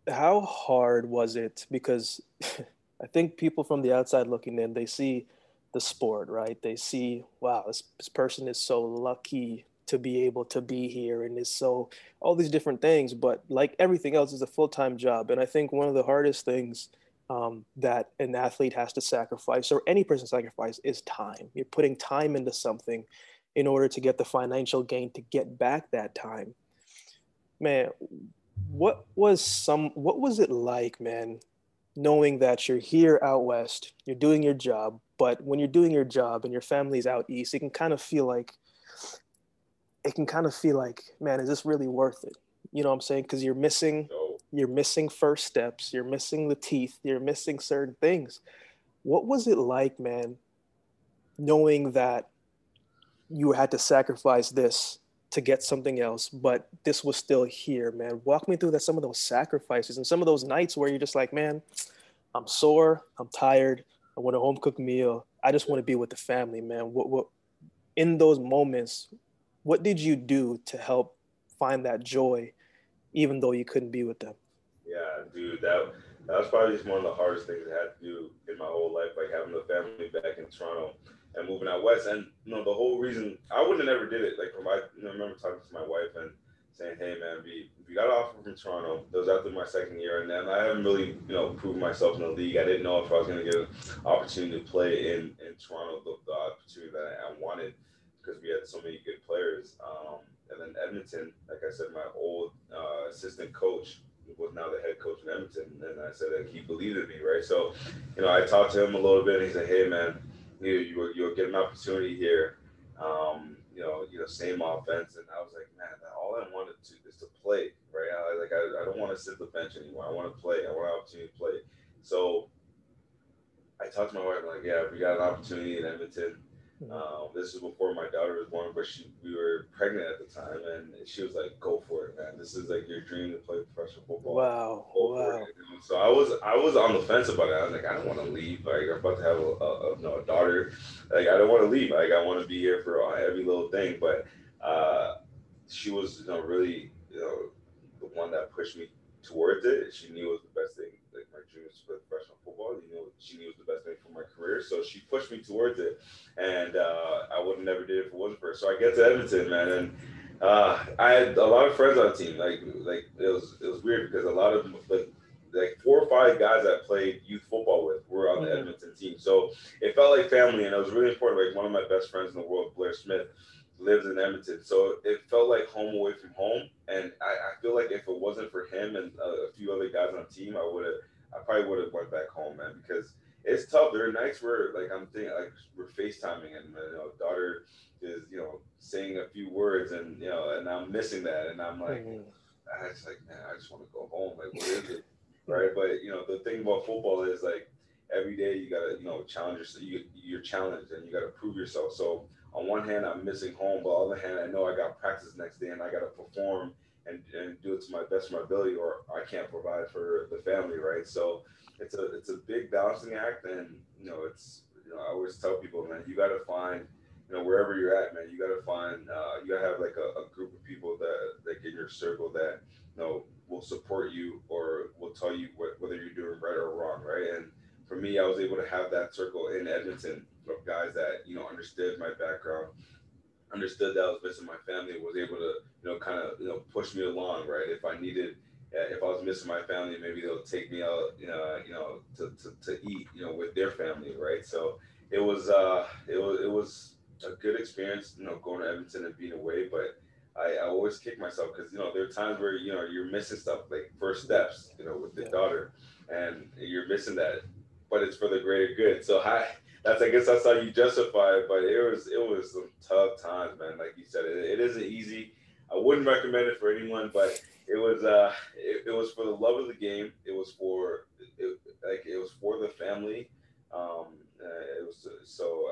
how hard was it? Because I think people from the outside looking in, they see the sport, right? They see, wow, this person is so lucky to be able to be here, and is so all these different things. But like everything else, is a full-time job. And I think one of the hardest things that an athlete has to sacrifice, or any person sacrifice, is time. You're putting time into something in order to get the financial gain to get back that time. Man, what was it like, man, knowing that you're here out west, you're doing your job, but when you're doing your job and your family's out east, it can kind of feel like, man, is this really worth it? You know what I'm saying? Because you're missing first steps, you're missing the teeth, you're missing certain things. What was it like, man, knowing that you had to sacrifice this to get something else, but this was still here, man? Walk me through that, some of those sacrifices and some of those nights where you're just like, man, I'm sore, I'm tired, I want a home-cooked meal, I just want to be with the family, man. What in those moments, what did you do to help find that joy, even though you couldn't be with them? Yeah, dude, that was probably just one of the hardest things I had to do in my whole life, like having the family back in Toronto and moving out west. And, you know, the whole reason I wouldn't have never did it, like, I remember talking to my wife and saying, hey, man, we got an offer from Toronto. That was after my second year. And then I haven't really, you know, proved myself in the league. I didn't know if I was going to get an opportunity to play in Toronto, the opportunity that I wanted, because we had so many good players. And then Edmonton, like I said, my old assistant coach was now the head coach in Edmonton. And I said that he believed in me, right? So, you know, I talked to him a little bit, and he said, hey, man, you'll get an opportunity here. You know, same offense. And I was like, man, all I wanted to is to play, right? I don't want to sit the bench anymore. I want to play. I want an opportunity to play. So I talked to my wife, I'm like, yeah, we got an opportunity in Edmonton. This was before my daughter was born, but we were pregnant at the time, and she was like, go for it, man. This is like your dream, to play professional football. Wow. Go for it. So I was on the fence about it. I was like, I don't want to leave. Like, I'm about to have a daughter. Like, I don't want to leave. Like, I want to be here for every little thing. But she was, you know, really, you know, the one that pushed me towards it. She knew it was the best thing. Like, my dream was for professional football. You know, she knew it was the best thing for my career, so she pushed me towards it. And I would have never did it if it wasn't for her. So I get to Edmonton, man, and I had a lot of friends on the team. Like it was weird, because a lot of like 4 or 5 guys I played youth football with were on the Edmonton team. So it felt like family, and it was really important. Like, one of my best friends in the world, Blair Smith, lives in Edmonton, so it felt like home away from home. And I feel like if it wasn't for him and a few other guys on the team, I probably would have went back home, man, because it's tough. There are nights where, like, I'm thinking, like, we're FaceTiming, and my, you know, daughter is, you know, saying a few words, and, you know, and I'm missing that, and I'm like, I just like, man, I just want to go home. Like, what is it, right? But, you know, the thing about football is, like, every day you gotta, you know, challenge yourself. You're challenged, and you gotta prove yourself. So on one hand, I'm missing home, but on the other hand, I know I got practice next day, and I got to perform and do it to my best of my ability, or I can't provide for the family, right? So it's a big balancing act, and, you know, it's, you know, I always tell people, man, you got to find, you know, wherever you're at, man, you got to find, you got to have like a group of people that get in your circle that, you know, will support you or will tell you whether you're doing right or wrong, right? And for me, I was able to have that circle in Edmonton of guys that, you know, understood my background, understood that I was missing my family, was able to, you know, kind of, you know, push me along, right? If I needed, if I was missing my family, maybe they'll take me out, you know, to eat, you know, with their family, right? So it was a good experience, you know, going to Edmonton and being away. But I always kick myself, because, you know, there are times where, you know, you're missing stuff, like first steps, you know, with the daughter, and you're missing that, but it's for the greater good. So I guess that's how you justify it. But it was some tough times, man. Like you said, it isn't easy. I wouldn't recommend it for anyone, but it was for the love of the game. It was for it was for the family. It was, so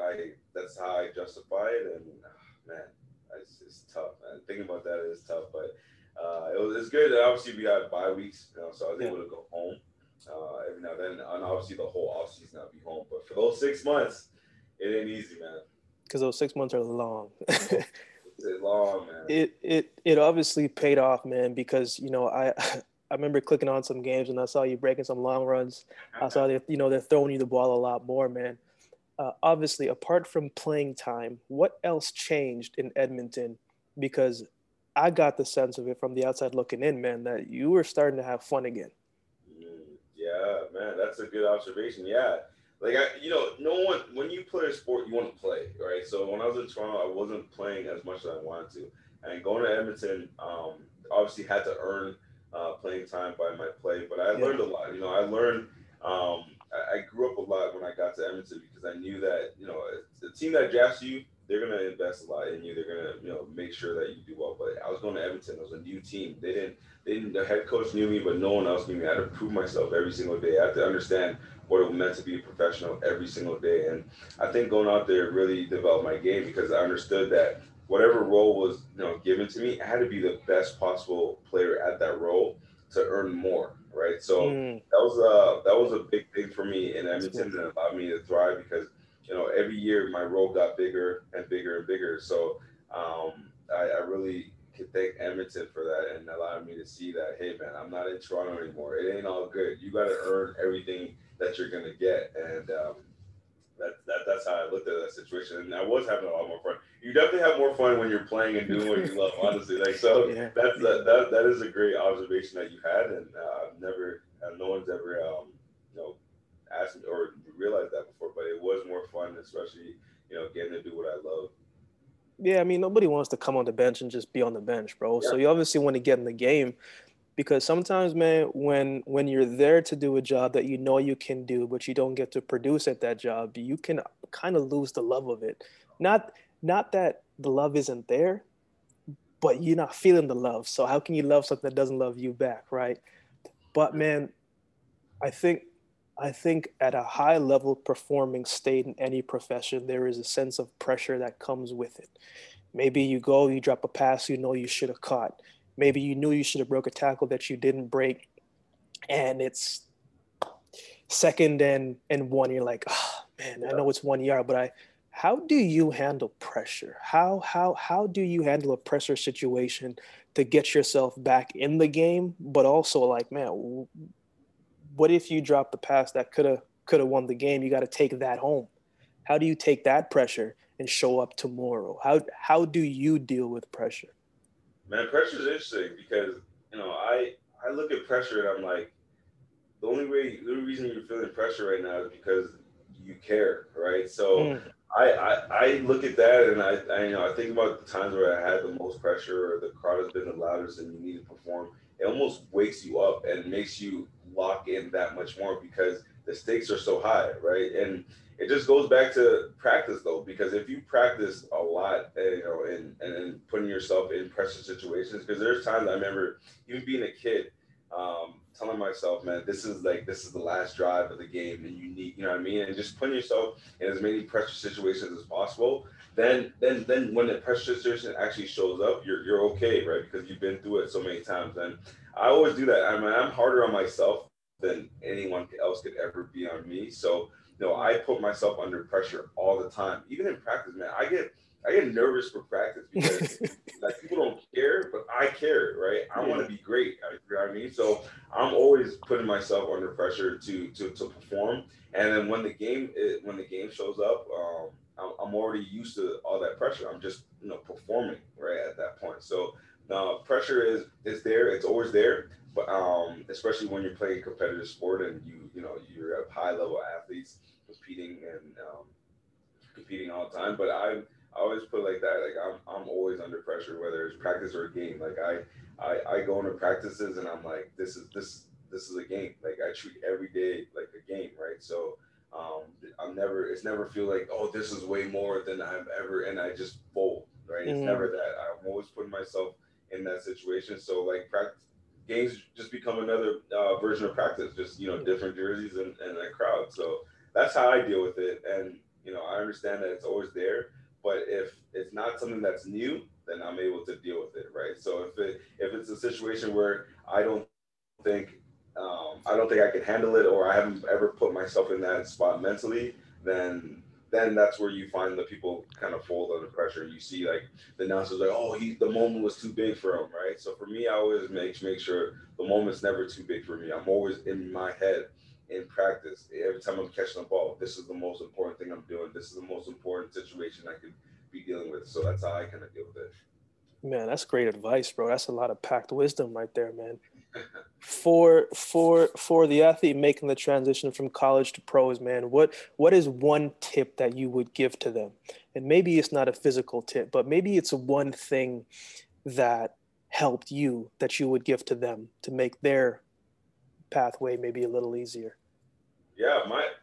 that's how I justify it. And man, it's tough, man. Thinking about that is tough, but it's good. Obviously, we had bye weeks, you know, so I was able to go home every now and then, and obviously the whole offseason I'll be home. But for those 6 months, It ain't easy, man. Because those 6 months are long. It's long, man. It obviously paid off, man, because, you know, I remember clicking on some games and I saw you breaking some long runs. I saw that, you know, they're throwing you the ball a lot more, man. Obviously, apart from playing time, what else changed in Edmonton? Because I got the sense of it from the outside looking in, man, that you were starting to have fun again. Yeah, man, that's a good observation. Yeah. Like, no one, when you play a sport, you want to play, right? So when I was in Toronto, I wasn't playing as much as I wanted to. And going to Edmonton, obviously had to earn playing time by my play. But I learned a lot. You know, I learned I grew up a lot when I got to Edmonton because I knew that, you know, the team that drafts you, they're going to invest a lot in you. They're going to, you know, make sure that you do well. But I was going to Edmonton. It was a new team. They didn't. The head coach knew me, but no one else knew me. I had to prove myself every single day. I had to understand what it meant to be a professional every single day. And I think going out there really developed my game because I understood that whatever role was, you know, given to me, I had to be the best possible player at that role to earn more, right? So that was a big thing for me in Edmonton that allowed me to thrive because, you know, every year my role got bigger and bigger and bigger. So I really could thank Edmonton for that and allowing me to see that, hey, man, I'm not in Toronto anymore. It ain't all good. You got to earn everything that you're going to get. And that's how I looked at that situation. And I was having a lot more fun. You definitely have more fun when you're playing and doing what you love, honestly. Like, so that is a great observation that you had. And no one's ever, asked or realized that before, but it was more fun, especially, you know, getting to do what I love. Yeah, I mean, nobody wants to come on the bench and just be on the bench, bro. Yeah. So you obviously want to get in the game because sometimes, man, when you're there to do a job that you know you can do, but you don't get to produce at that job, you can kind of lose the love of it. Not that the love isn't there, but you're not feeling the love. So how can you love something that doesn't love you back, right? But, man, I think at a high level performing state in any profession, there is a sense of pressure that comes with it. Maybe you go, you drop a pass you know you should have caught. Maybe you knew you should have broke a tackle that you didn't break. And it's second and one. You're like, oh, man, I know it's 1 yard, but how do you handle pressure? How do you handle a pressure situation to get yourself back in the game? But also like, man, what if you drop the pass that could have won the game? You got to take that home. How do you take that pressure and show up tomorrow? How do you deal with pressure? Man, pressure is interesting because, you know, I look at pressure and I'm like, the only reason you're feeling pressure right now is because you care, right? So I look at that and I think about the times where I had the most pressure or the crowd has been the loudest and you need to perform. It almost wakes you up and makes you lock in that much more because the stakes are so high, right? And it just goes back to practice, though, because if you practice a lot, you know, and putting yourself in pressure situations, because there's times I remember even being a kid telling myself, man, this is the last drive of the game and you need, you know what I mean? And just putting yourself in as many pressure situations as possible. Then when the pressure situation actually shows up, you're okay, right? Because you've been through it so many times. And I always do that. I mean, I'm harder on myself than anyone else could ever be on me. So, you know, I put myself under pressure all the time. Even in practice, man, I get nervous for practice because like people don't care, but I care, right? I want to be great. You know what I mean? So I'm always putting myself under pressure to perform. And then when the game shows up, I'm already used to all that pressure. I'm just, you know, performing right at that point. So pressure is there. It's always there. But especially when you're playing competitive sport and you're a high level athletes competing and competing all the time. But I always put it like that. Like I'm always under pressure, whether it's practice or a game. Like I go into practices and I'm like, this is a game. Like I treat every day like a game, right? So it's never feel like, oh, this is way more than I've ever, and I just fold, right? It's never that. I'm always putting myself in that situation. So like practice games just become another version of practice, just, you know, different jerseys and a crowd. So that's how I deal with it. And, you know, I understand that it's always there, but if it's not something that's new, then I'm able to deal with it, right? So if it's a situation where I don't think I can handle it, or I haven't ever put myself in that spot mentally, then then that's where you find that people kind of fold under pressure. You see, like, the announcers like, oh, the moment was too big for him, right? So for me, I always make sure the moment's never too big for me. I'm always in my head in practice. Every time I'm catching the ball, this is the most important thing I'm doing. This is the most important situation I could be dealing with. So that's how I kind of deal with it. Man, that's great advice, bro. That's a lot of packed wisdom right there, man. For the athlete making the transition from college to pros, man, what is one tip that you would give to them? And maybe it's not a physical tip, but maybe it's one thing that helped you that you would give to them to make their pathway maybe a little easier. Yeah,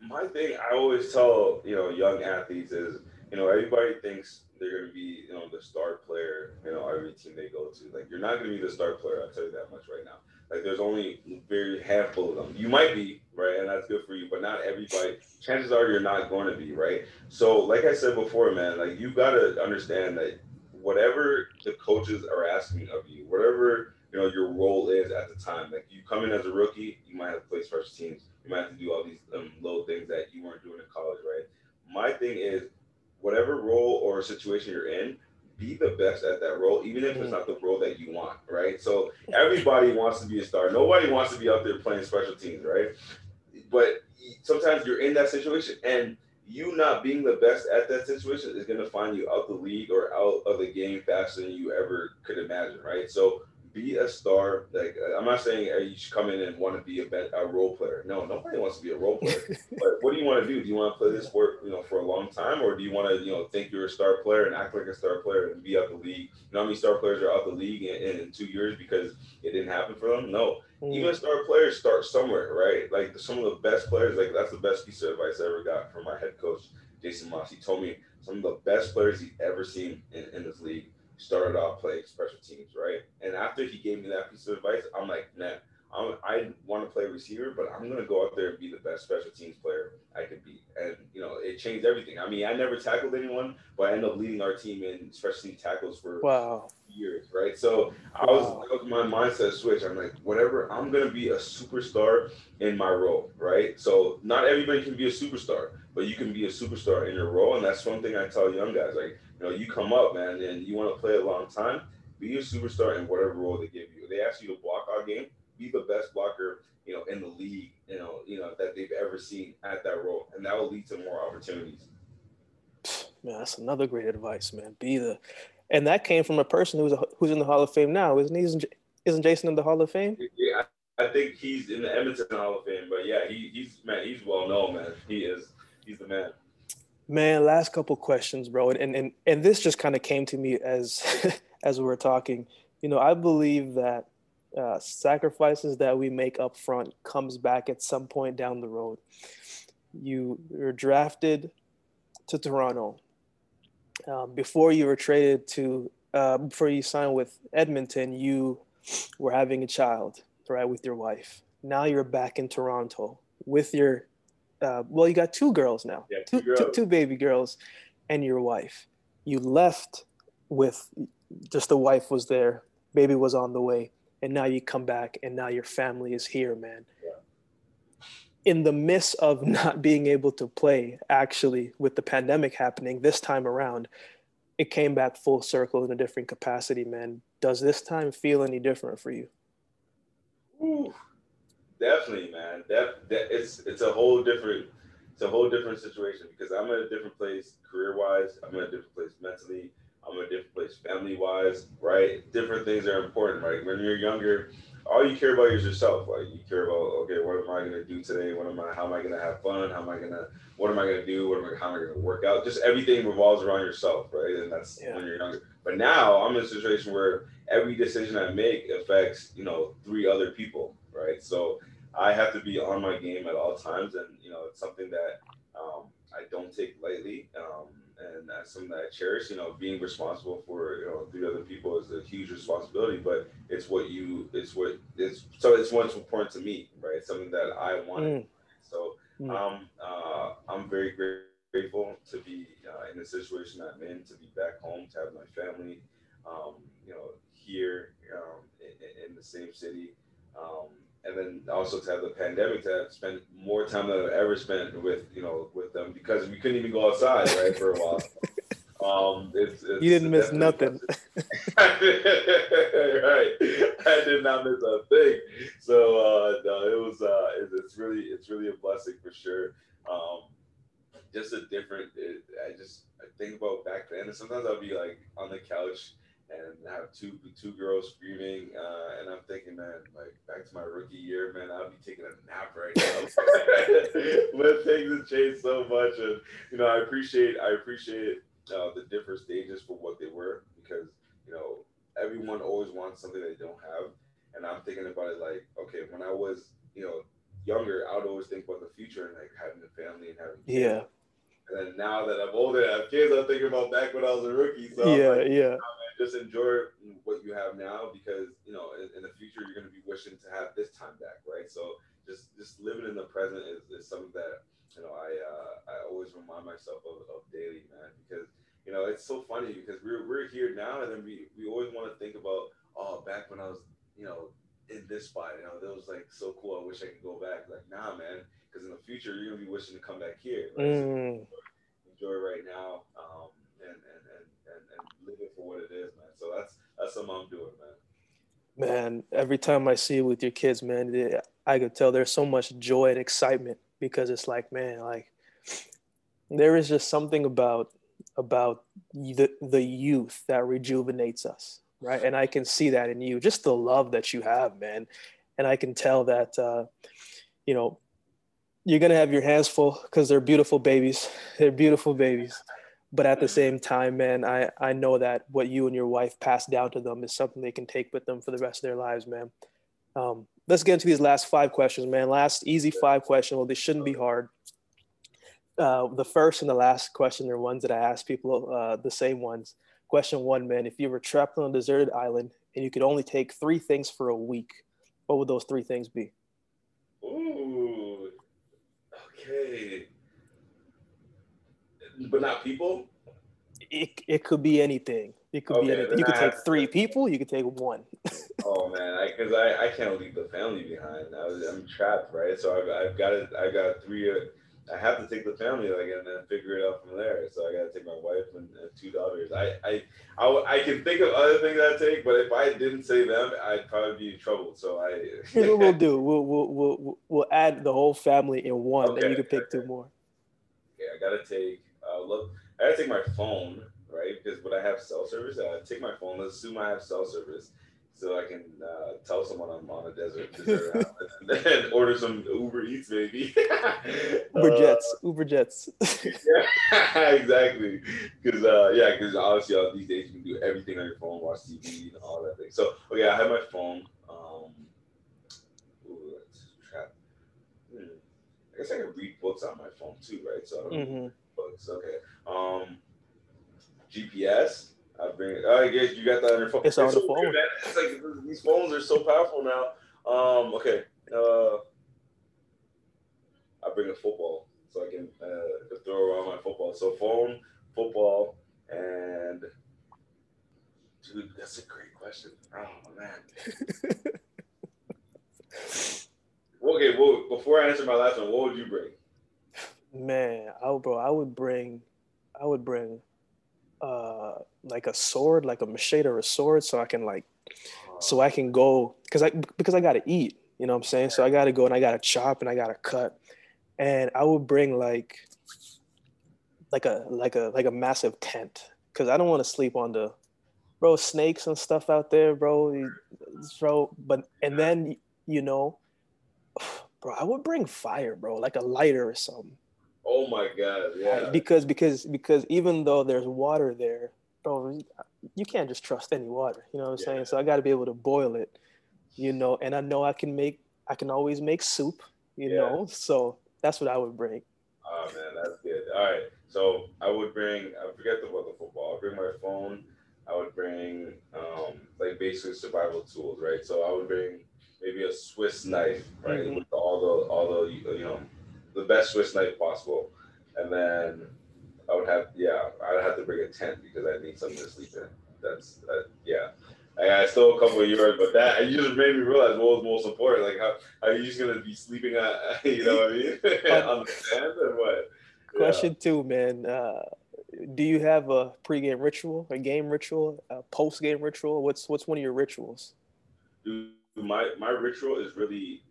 my thing I always tell, young athletes is, everybody thinks they're going to be, the star player, every team they go to. Like, you're not going to be the star player, I'll tell you that much right now. Like, there's only very handful of them. You might be, right, and that's good for you, but not everybody. Chances are you're not going to be, right? So, like I said before, man, like, you got to understand that whatever the coaches are asking of you, whatever, your role is at the time, like, you come in as a rookie, you might have to play special teams. You might have to do all these little things that you weren't doing in college, right? My thing is, whatever role or situation you're in, be the best at that role, even if it's not the role that you want, right? So everybody wants to be a star. Nobody wants to be out there playing special teams, right? But sometimes you're in that situation, and you not being the best at that situation is going to find you out the league or out of the game faster than you ever could imagine, right? So be a star. Like, I'm not saying you should come in and want to be a role player. No, nobody wants to be a role player. But what do you want to do? Do you want to play this sport, for a long time, or do you want to, think you're a star player and act like a star player and be out the league? You know how many star players are out the league in 2 years because it didn't happen for them? No. Even star players start somewhere, right? Like, some of the best players, like, that's the best piece of advice I ever got from my head coach, Jason Moss. He told me some of the best players he's ever seen in this league started off playing special teams, right? And after he gave me that piece of advice, I'm like, man, I want to play receiver, but I'm going to go out there and be the best special teams player I could be. And, it changed everything. I mean, I never tackled anyone, but I ended up leading our team in special team tackles for years, right? So my mindset switch. I'm like, whatever, I'm going to be a superstar in my role, right? So not everybody can be a superstar, but you can be a superstar in your role. And that's one thing I tell young guys, like, you come up, man, and you want to play a long time, be a superstar in whatever role they give you. If they ask you to block our game, be the best blocker, in the league, that they've ever seen at that role. And that will lead to more opportunities. Man, that's another great advice, man. And that came from a person who's in the Hall of Fame now, isn't he? Isn't Jason in the Hall of Fame? Yeah, I think he's in the Edmonton Hall of Fame. But, yeah, he's well known, man. He is. He's the man. Man, last couple questions, bro. And this just kind of came to me as we were talking. I believe that sacrifices that we make up front comes back at some point down the road. You're drafted to Toronto. Before you were traded to before you signed with Edmonton, you were having a child, right, with your wife. Now you're back in Toronto with your you got two girls now, yeah, two baby girls and your wife. You left with just the wife was there, baby was on the way, and now you come back and now your family is here, man. Yeah. In the midst of not being able to play, actually, with the pandemic happening this time around, it came back full circle in a different capacity, man. Does this time feel any different for you? Ooh. Definitely, man. It's a whole different situation because I'm in a different place career-wise. I'm in a different place mentally. I'm in a different place family-wise, right? Different things are important, right? When you're younger, all you care about is yourself. Like, you care about, okay, what am I gonna do today? How am I gonna have fun? What am I gonna do? How am I gonna work out? Just everything revolves around yourself, right? And that's when you're younger. But now I'm in a situation where every decision I make affects, 3 other people. Right. So I have to be on my game at all times. And, it's something that I don't take lightly. And that's something that I cherish. Being responsible for 3 other people is a huge responsibility, but it's what's important to me. Right. It's something that I wanted. So I'm very grateful to be in the situation I'm in, to be back home, to have my family, here in the same city. and then also to have the pandemic, to have spent more time than I've ever spent with them, because we couldn't even go outside, right, for a while. It's you didn't miss nothing. Right, I did not miss a thing. So no, it was it's really a blessing for sure. Just a different. I think about back then, and sometimes I'll be like on the couch and have two girls screaming, and I'm thinking, man, like back to my rookie year, man, I'll be taking a nap right now. But things have changed so much, and I appreciate the different stages for what they were, because everyone always wants something they don't have, and I'm thinking about it like, okay, when I was younger, I would always think about the future and like having a family and having kids. Yeah. And then now that I'm older and I have kids, I'm thinking about back when I was a rookie. So just enjoy what you have now, because in the future you're going to be wishing to have this time back, right? So just living in the present is something that I always remind myself of daily, man, because it's so funny, because we're here now, and then we always want to think about, oh, back when I was in this spot, that was like so cool, I wish I could go back. Like, nah, man, because in the future you're gonna be wishing to come back here, right? So enjoy right now, and live it for what it is, man. So that's something I'm doing, man. Man, every time I see you with your kids, man, I could tell there's so much joy and excitement, because it's like, man, like there is just something about the youth that rejuvenates us, right? And I can see that in you, just the love that you have, man. And I can tell that, you're going to have your hands full, because they're beautiful babies. They're beautiful babies. But at the same time, man, I know that what you and your wife passed down to them is something they can take with them for the rest of their lives, man. Let's get into these last five questions, man. Last easy five questions. Well, they shouldn't be hard. The first and the last question are ones that I ask people, the same ones. Question one, man, if you were trapped on a deserted island and you could only take three things for a week, what would those three things be? Ooh, okay. But not people? It could be anything. It could be anything. You could take three people. You could take one. Oh man, because I can't leave the family behind. I'm trapped, right? So I've got three. I have to take the family, like, and then figure it out from there. So I got to take my wife and two daughters. I can think of other things I take, but if I didn't say them, I'd probably be in trouble. So I. Here's what we'll do. We'll add the whole family in one, okay, and you can pick two more. Yeah, I gotta take. I gotta take my phone, right? Because would I have cell service? I take my phone. Let's assume I have cell service, so I can tell someone I'm on a desert island, and then order some Uber Eats, maybe. Uber Jets. Yeah, exactly. Because obviously all these days you can do everything on your phone, watch TV, and all that thing. So, okay, I have my phone. I guess I can read books on my phone too, right? So I don't read books. Okay. GPS. I guess you got that on your phone. It's on the phone. It's like these phones are so powerful now. Okay. I bring a football, so I can throw around my football. So phone, football, and dude, that's a great question. Oh man. Okay, well, before I answer my last one, what would you bring? Man, I would bring like a sword, like a machete or a sword, so I can go, because I gotta eat, you know what I'm saying? So I gotta go and I gotta chop and I gotta cut. And I would bring like a massive tent, because I don't want to sleep on the snakes and stuff out there, bro. But and then I would bring fire, bro, like a lighter or something. Oh my God! Yeah. Because even though there's water there, bro, you can't just trust any water. You know what I'm saying? So I got to be able to boil it, And I know I can always make soup, you know. So that's what I would bring. Oh man, that's good. All right, so I would bring. I forget about the football. I'll bring my phone. I would bring like basically survival tools, right? So I would bring maybe a Swiss knife, right? Mm-hmm. With all the the best Swiss knife possible, and then I'd have to bring a tent, because I need something to sleep in. That's I stole a couple of yours, but that you just made me realize what was most important. Like, how are you just gonna be sleeping on? You know what I mean? On the sand or what? Question two, man. Do you have a pregame ritual, a game ritual, a post-game ritual? What's one of your rituals? Dude, my ritual is really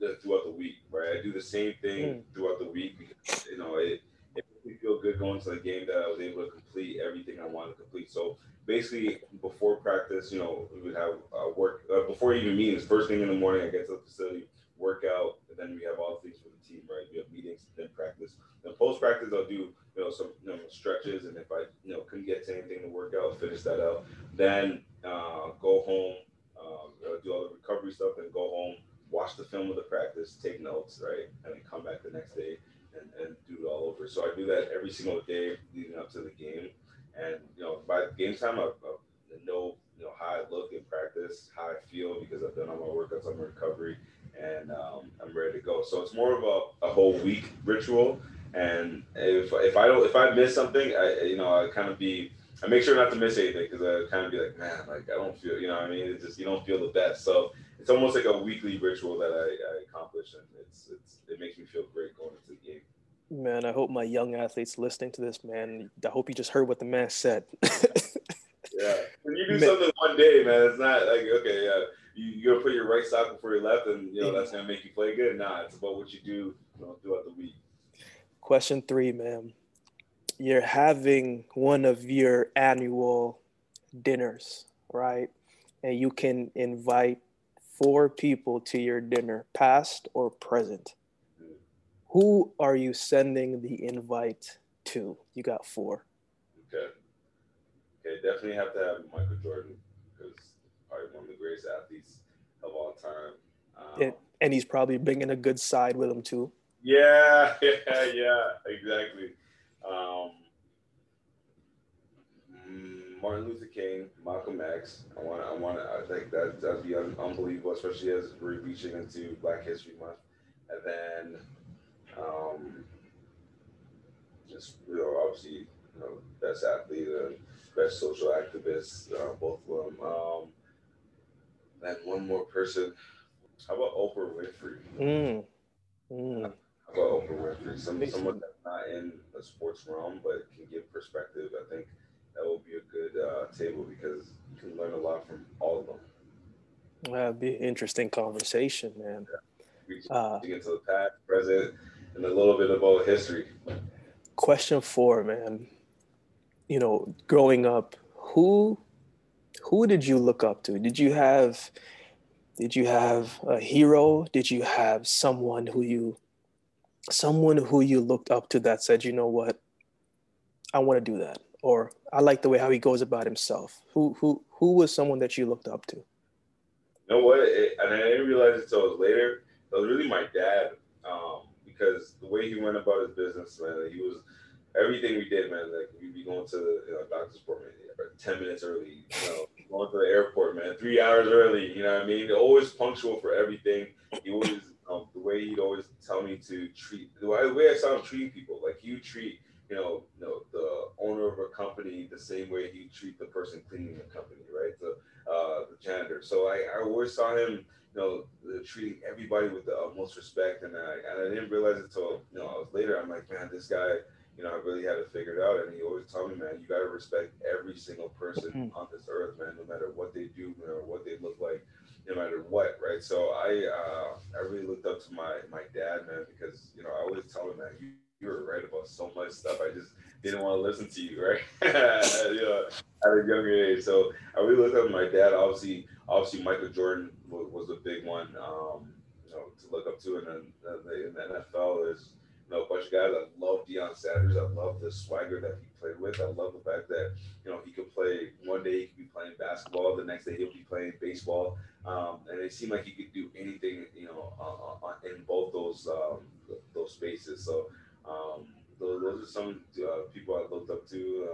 just throughout the week, right? I do the same thing throughout the week because, you know, it makes me feel good going to the game that I was able to complete everything I wanted to complete. So basically, before practice, you know, we would have work before even meetings. First thing in the morning, I get to the facility, work out, and then we have all the things for the team, right? We have meetings, then practice. Then post practice, I'll do some stretches, and if I couldn't get to anything to work out, finish that out. Then go home, do all the recovery stuff, and go home, watch the film of the practice, take notes, right, and then come back the next day and do it all over. So I do that every single day leading up to the game, and by game time I know how I look in practice, how I feel because I've done all my workouts, I'm in recovery, and I'm ready to go. So it's more of a whole week ritual. And if I miss something, I make sure not to miss anything because I kind of be like, man, like I don't feel, It's just you don't feel the best. So it's almost like a weekly ritual that I accomplish, and it makes me feel great going into the game. Man, I hope my young athletes listening to this, man. I hope you just heard what the man said. Yeah, when you do something one day, man, it's not like okay, yeah. You're going to put your right sock before your left, and that's going to make you play good. Nah, it's about what you do throughout the week. Question three, man. You're having one of your annual dinners, right? And you can invite 4 people to your dinner, past or present. Who are you sending the invite to? You got 4. Okay, definitely have to have Michael Jordan because one of the greatest athletes of all time. And he's probably bringing a good side with him too. Yeah, exactly. Martin Luther King, Malcolm X. I think that'd be unbelievable, especially as we're reaching into Black History Month. And then obviously, best athlete and best social activist, both of them. And one more person. How about Oprah Winfrey? How about Oprah Winfrey? Someone that's not in the sports realm but can give perspective. I think that will be a good table because you can learn a lot from all of them. That'd be an interesting conversation, man. Yeah. We get to the past, present, and a little bit about history. Question 4, man. Growing up, who did you look up to? Did you have a hero? Did you have someone who you looked up to that said, you know what, I want to do that, or I like the way how he goes about himself? Who was someone that you looked up to? You know what? And I didn't realize it until later. It was really my dad, because the way he went about his business, man, he was. Everything we did, man, like we'd be going to the doctor's appointment 10 minutes early, going to the airport, man, 3 hours early, you know what I mean? Always punctual for everything. He always, the way he'd always tell me to treat, the way I saw him treating people, like you treat, the owner of a company the same way you treat the person cleaning the company, right? The janitor. So I always saw him, treating everybody with the utmost respect. And I didn't realize it until, I was later. I'm like, man, this guy, I really had it figured out. And he always told me, man, you got to respect every single person on this earth, man, no matter what they do, no matter what they look like, no matter what, right? So I really looked up to my dad, man, because, I always tell him, man, you were right about so much stuff. I just didn't want to listen to you, right? At a younger age. So I really looked up to my dad. Obviously Michael Jordan was a big one, to look up to. And then in the NFL, there's, a bunch of guys. I love Deion Sanders. I love the swagger that he played with. I love the fact that, he could play one day, he could be playing basketball. The next day he'll be playing baseball. And it seemed like he could do anything, in both those spaces. So those are some people I looked up to,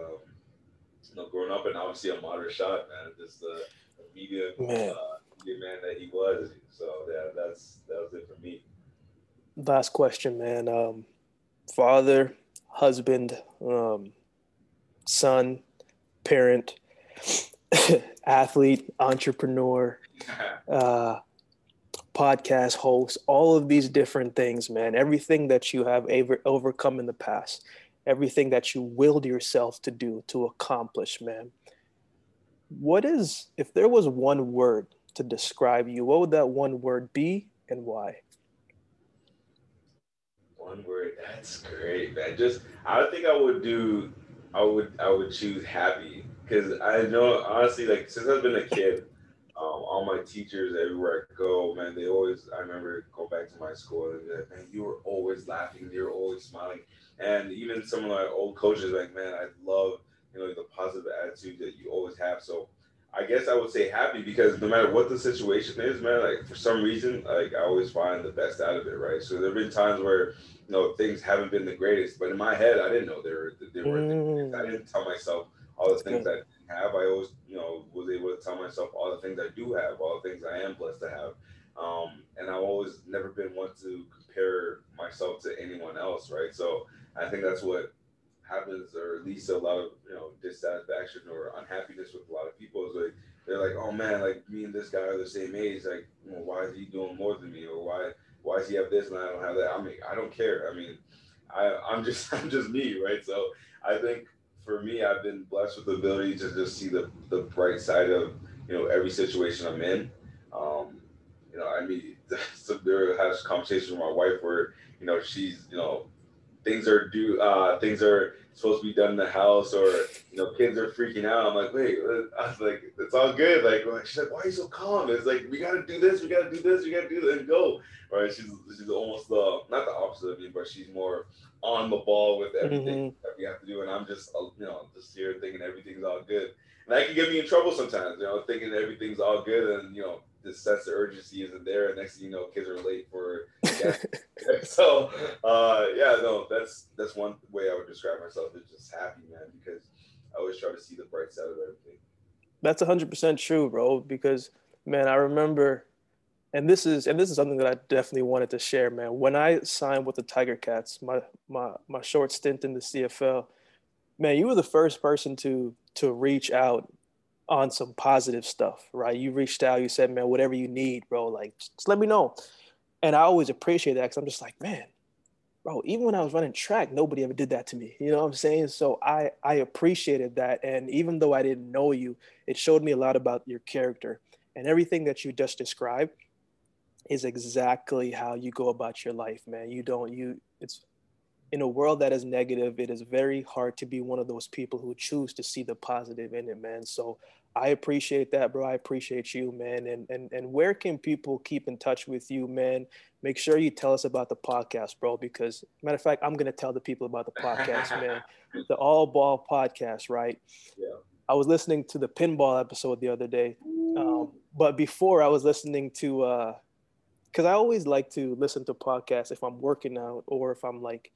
growing up. And obviously Ahmad Rashad, man, just a media man that he was. So yeah, that was it for me. Last question, man. Father, husband, son, parent. athlete, entrepreneur, podcast host, all of these different things, man. Everything that you have overcome in the past, everything that you willed yourself to do, to accomplish, man. What is, if there was one word to describe you, what would that one word be and why? One word, that's great, man. Just, I think I would do, I would choose happy, because I know, honestly, like, since I've been a kid, all my teachers, everywhere I go, man, they always, I remember going back to my school and be like, man, you were always laughing, you were always smiling. And even some of my old coaches, like, man, I love, you know, the positive attitude that you always have. So I guess I would say happy, because no matter what the situation is, man, like, for some reason, like, I always find the best out of it, right? So there have been times where, you know, things haven't been the greatest, but in my head, I didn't know they weren't. I didn't tell myself all the things I didn't have. I always, you know, was able to tell myself all the things I do have, all the things I am blessed to have. And I've always never been one to compare myself to anyone else, right? So I think that's what happens, or at least a lot of, you know, dissatisfaction or unhappiness with a lot of people is like, they're like, oh man, like, me and this guy are the same age, like, well, why is he doing more than me, or why does he have this and I don't have that? I mean, I don't care. I mean, I'm just me, right? So I think for me, I've been blessed with the ability to just see the bright side of, you know, every situation I'm in. You know, I mean, so there has a conversation with my wife where, you know, she's, you know, things are supposed to be done in the house, or, you know, kids are freaking out. I'm like, wait, I was like, it's all good. Like, she's like, why are you so calm? It's like, we got to do this, we got to do this, we got to do this, and go. Right? She's almost the, not the opposite of me, but she's more on the ball with everything that we have to do. And I'm just, you know, just here thinking everything's all good. And that can get me in trouble sometimes, you know, thinking everything's all good, and, you know, the sense of urgency isn't there, and next thing you know, kids are late for gas. So yeah, no, that's one way I would describe myself, is just happy, man, because I always try to see the bright side of everything. That's 100% true, bro, because, man, I remember, and this is something that I definitely wanted to share, man. When I signed with the Tiger Cats, my short stint in the CFL, man, you were the first person to reach out on some positive stuff, right? You reached out, you said, man, whatever you need, bro, like, just let me know. And I always appreciate that, because I'm just like, man, bro, even when I was running track, nobody ever did that to me. You know what I'm saying? So I appreciated that. And even though I didn't know you, it showed me a lot about your character. And everything that you just described is exactly how you go about your life, man. It's in a world that is negative, it is very hard to be one of those people who choose to see the positive in it, man. So I appreciate that, bro. I appreciate you, man. And where can people keep in touch with you, man? Make sure you tell us about the podcast, bro, because, matter of fact, I'm going to tell the people about the podcast, man. The All Ball podcast, right? Yeah. I was listening to the pinball episode the other day. But before, I was listening to, because I always like to listen to podcasts if I'm working out, or if I'm, like,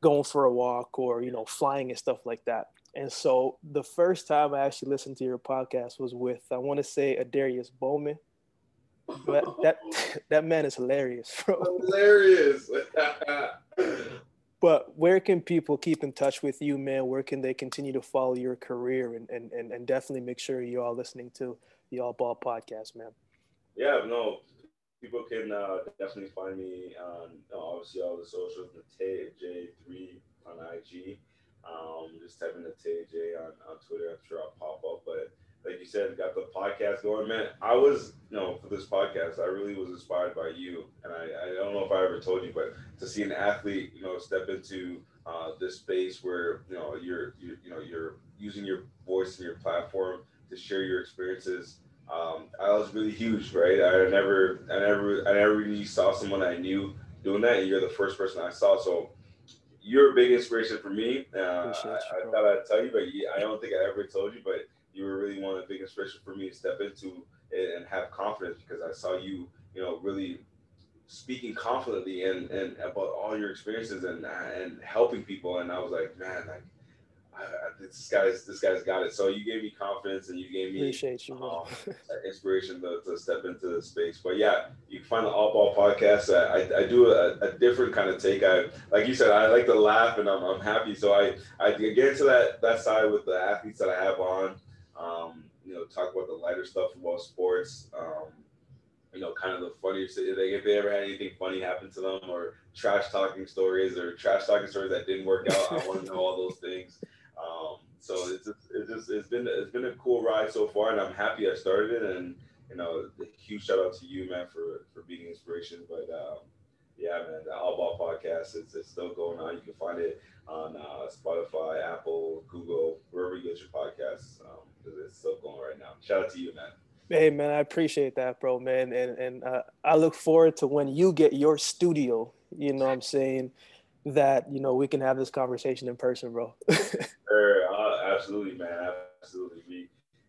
going for a walk, or, you know, flying and stuff like that. And so the first time I actually listened to your podcast was with, I want to say, Adarius Bowman. But that man is hilarious, bro. Hilarious. But where can people keep in touch with you, man? Where can they continue to follow your career, and definitely make sure you are listening to the All Ball podcast, man? Yeah, no, people can definitely find me on, obviously, all the socials, Nate Ajay 3 on IG. Just type in Nate Ajay on Twitter. I'm sure I'll pop up. But like you said, got the podcast going, man. I was, for this podcast, I really was inspired by you. And I don't know if I ever told you, but to see an athlete, step into this space where, you're using your voice and your platform to share your experiences. I was really huge, right? I never really saw someone I knew doing that, and you're the first person I saw. So you're a big inspiration for me. I thought I'd tell you, but I don't think I ever told you, but you were really one of the big inspiration for me to step into it and have confidence, because I saw you, really speaking confidently and about all your experiences and helping people. And I was like, man, like, this guy's got it. So you gave me confidence, and you gave me inspiration to step into the space. But yeah, you can find the All Ball podcast. I do a different kind of take. Like you said, I like to laugh, and I'm happy. So I get into that side with the athletes that I have on. talk about the lighter stuff about sports, kind of the funniest, if they ever had anything funny happen to them, or trash talking stories that didn't work out. I want to know all those things. So it's been a cool ride so far, and I'm happy I started it. And a huge shout out to you, man, for being an inspiration. But yeah, man, the All Ball podcast, it's still going on. You can find it on Spotify, Apple, Google, wherever you get your podcasts, because it's still going right now. Shout out to you, man. Hey, man, I appreciate that, bro, man. And I look forward to when you get your studio, you know what I'm saying, that, we can have this conversation in person, bro. Sure. Absolutely, man. Absolutely.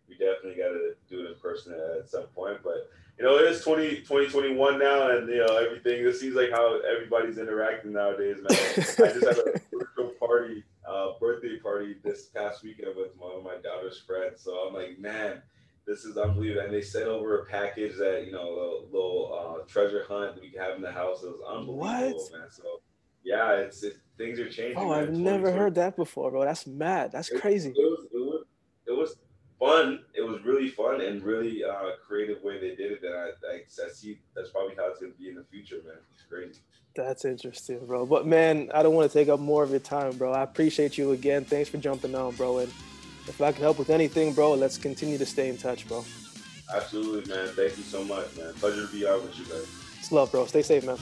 We definitely got to do it in person at some point. But, it is 2021 now, and, everything, it seems like how everybody's interacting nowadays, man. I just had a virtual birthday party this past weekend with one of my daughter's friends. So I'm like, man, this is unbelievable. And they sent over a package that, a little treasure hunt that we have in the house. It was unbelievable, what? Man. So, yeah, things are changing. Oh, man. I've never heard that before, bro. That's mad. That's crazy. It was fun. It was really fun and really creative way they did it. And I see that's probably how it's going to be in the future, man. It's crazy. That's interesting, bro. But, man, I don't want to take up more of your time, bro. I appreciate you again. Thanks for jumping on, bro. And if I can help with anything, bro, let's continue to stay in touch, bro. Absolutely, man. Thank you so much, man. Pleasure to be out with you, man. It's love, bro. Stay safe, man.